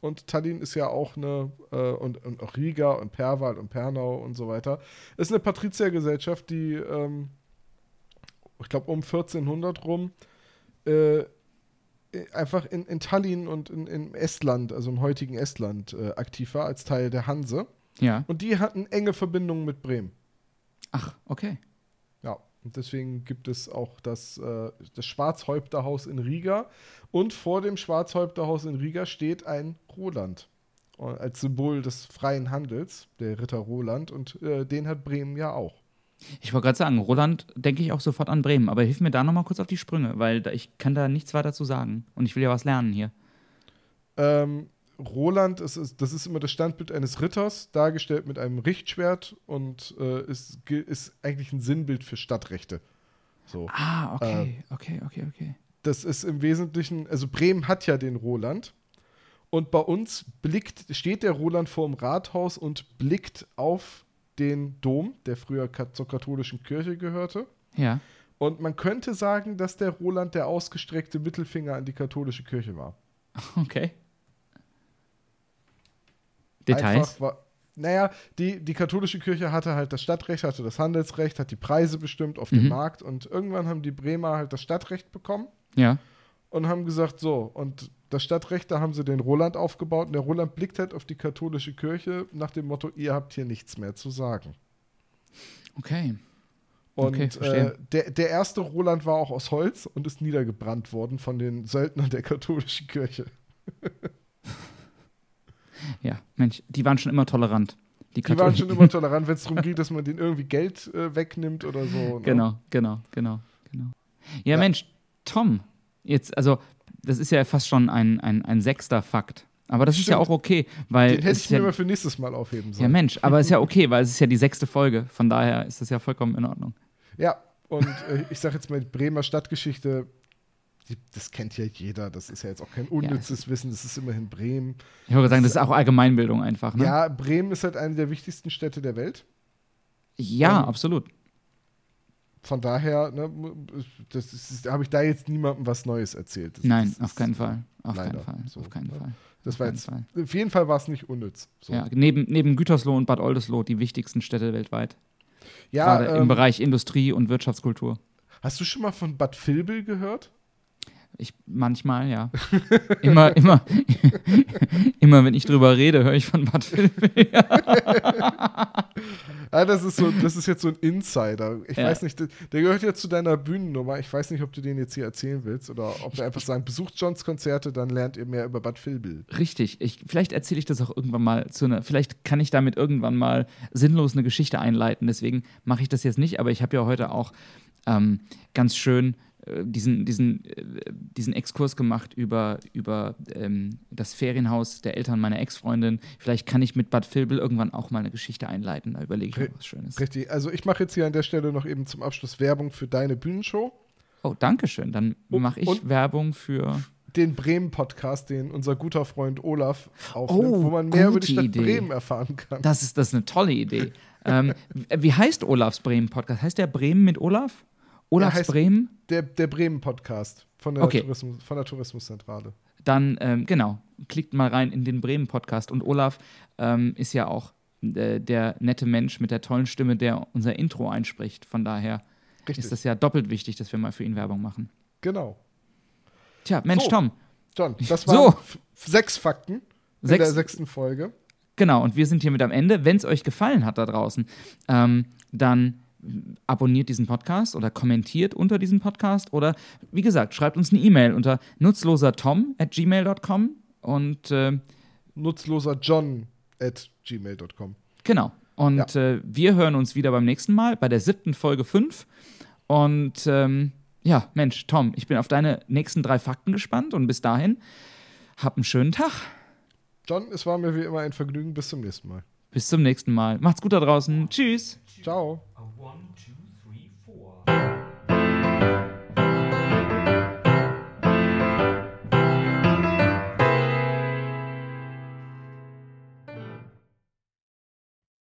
Und Tallinn ist ja auch eine, äh, und, und auch Riga und Perwal und Pernau und so weiter. Ist eine Patriziergesellschaft, die ähm, ich glaube um vierzehnhundert rum, äh, einfach in, in Tallinn und in, in Estland, also im heutigen Estland, äh, aktiv war als Teil der Hanse. Ja. Und die hatten enge Verbindungen mit Bremen. Ach, okay. Ja, und deswegen gibt es auch das, äh, das Schwarzhäupterhaus in Riga. Und vor dem Schwarzhäupterhaus in Riga steht ein Roland. Als Symbol des freien Handels, der Ritter Roland. Und äh, den hat Bremen ja auch. Ich wollte gerade sagen, Roland denke ich auch sofort an Bremen. Aber hilf mir da nochmal kurz auf die Sprünge, weil da, ich kann da nichts weiter zu sagen. Und ich will ja was lernen hier. Ähm, Roland, ist, ist, das ist immer das Standbild eines Ritters, dargestellt mit einem Richtschwert. Und äh, ist, ist eigentlich ein Sinnbild für Stadtrechte. So. Ah, okay, äh, okay, okay, okay. Das ist im Wesentlichen, also Bremen hat ja den Roland. Und bei uns blickt, steht der Roland vor dem Rathaus und blickt auf den Dom, der früher zur katholischen Kirche gehörte. Ja. Und man könnte sagen, dass der Roland der ausgestreckte Mittelfinger an die katholische Kirche war. Okay. Details? War, naja, die, die katholische Kirche hatte halt das Stadtrecht, hatte das Handelsrecht, hat die Preise bestimmt auf mhm. dem Markt. Und irgendwann haben die Bremer halt das Stadtrecht bekommen. Ja. Und haben gesagt, so, und das Stadtrecht, da haben sie den Roland aufgebaut. Und der Roland blickt halt auf die katholische Kirche nach dem Motto, ihr habt hier nichts mehr zu sagen. Okay. Und okay, äh, der, der erste Roland war auch aus Holz und ist niedergebrannt worden von den Söldnern der katholischen Kirche. Ja, Mensch, die waren schon immer tolerant. Die, die waren schon immer tolerant, wenn es darum geht, dass man denen irgendwie Geld äh, wegnimmt oder so. Ne? Genau, genau, genau, genau. Ja, ja. Mensch, Tom, jetzt, also das ist ja fast schon ein, ein, ein sechster Fakt. Aber das Stimmt. ist ja auch okay, weil den hätte ich mir ja, mal für nächstes Mal aufheben sollen. Ja Mensch, aber ist ja okay, weil es ist ja die sechste Folge. Von daher ist das ja vollkommen in Ordnung. Ja, und äh, ich sage jetzt mal, Bremer Stadtgeschichte, die, das kennt ja jeder. Das ist ja jetzt auch kein unnützes ja, Wissen. Das ist immerhin Bremen. Ich würde sagen, das ist auch Allgemeinbildung einfach. Ne? Ja, Bremen ist halt eine der wichtigsten Städte der Welt. Ja, um, absolut. Von daher, ne, da habe ich da jetzt niemandem was Neues erzählt. Das, Nein, das auf keinen Fall. Auf leider. keinen Fall. So, auf keinen Fall. Das auf war jetzt, Fall. Auf jeden Fall war es nicht unnütz. So. Ja, neben, neben Gütersloh und Bad Oldesloe die wichtigsten Städte weltweit. Ja, gerade ähm, im Bereich Industrie und Wirtschaftskultur. Hast du schon mal von Bad Vilbel gehört? Ich manchmal, ja. immer, immer, immer, wenn ich drüber rede, höre ich von Bad Vilbel. Ah, das ist so, das ist jetzt so ein Insider. Ich ja. weiß nicht, der gehört ja zu deiner Bühnennummer. Ich weiß nicht, ob du den jetzt hier erzählen willst oder ob wir einfach sagen, besucht Johns Konzerte, dann lernt ihr mehr über Bad Vilbel. Richtig. Ich, vielleicht erzähle ich das auch irgendwann mal zu einer, vielleicht kann ich damit irgendwann mal sinnlos eine Geschichte einleiten. Deswegen mache ich das jetzt nicht, aber ich habe ja heute auch ähm, ganz schön äh, diesen, diesen, äh, diesen Exkurs gemacht über, über ähm, das Ferienhaus der Eltern meiner Ex-Freundin. Vielleicht kann ich mit Bad Vilbel irgendwann auch mal eine Geschichte einleiten. Da überlege ich was Schönes. Richtig, also ich mache jetzt hier an der Stelle noch eben zum Abschluss Werbung für deine Bühnenshow. Oh, danke schön. Dann mache ich Werbung für den Bremen-Podcast, den unser guter Freund Olaf aufnimmt, oh, wo man mehr über die Stadt Idee. Bremen erfahren kann. Das ist, das ist eine tolle Idee. ähm, wie heißt Olafs Bremen-Podcast? Heißt der Bremen mit Olaf? Olafs der Bremen? Der, der Bremen-Podcast von der, okay. Tourismus, von der Tourismuszentrale. Dann, ähm, genau, klickt mal rein in den Bremen-Podcast. Und Olaf ähm, ist ja auch der nette Mensch mit der tollen Stimme, der unser Intro einspricht. Von daher Richtig. Ist das ja doppelt wichtig, dass wir mal für ihn Werbung machen. Genau. Tja, Mensch, so, Tom. John, das waren so. f- sechs Fakten sechs. in der sechsten Folge. Genau, und wir sind hiermit am Ende. Wenn es euch gefallen hat da draußen, ähm, dann abonniert diesen Podcast oder kommentiert unter diesem Podcast oder, wie gesagt, schreibt uns eine E-Mail unter nutzlosertom at gmail dot com und äh, nutzloserjohn at gmail dot com. Genau. Und ja. äh, wir hören uns wieder beim nächsten Mal bei der siebten Folge fünf. Und ähm, ja, Mensch, Tom, ich bin auf deine nächsten drei Fakten gespannt. Und bis dahin, hab einen schönen Tag. John, es war mir wie immer ein Vergnügen. Bis zum nächsten Mal. Bis zum nächsten Mal. Macht's gut da draußen. Tschüss. Ciao.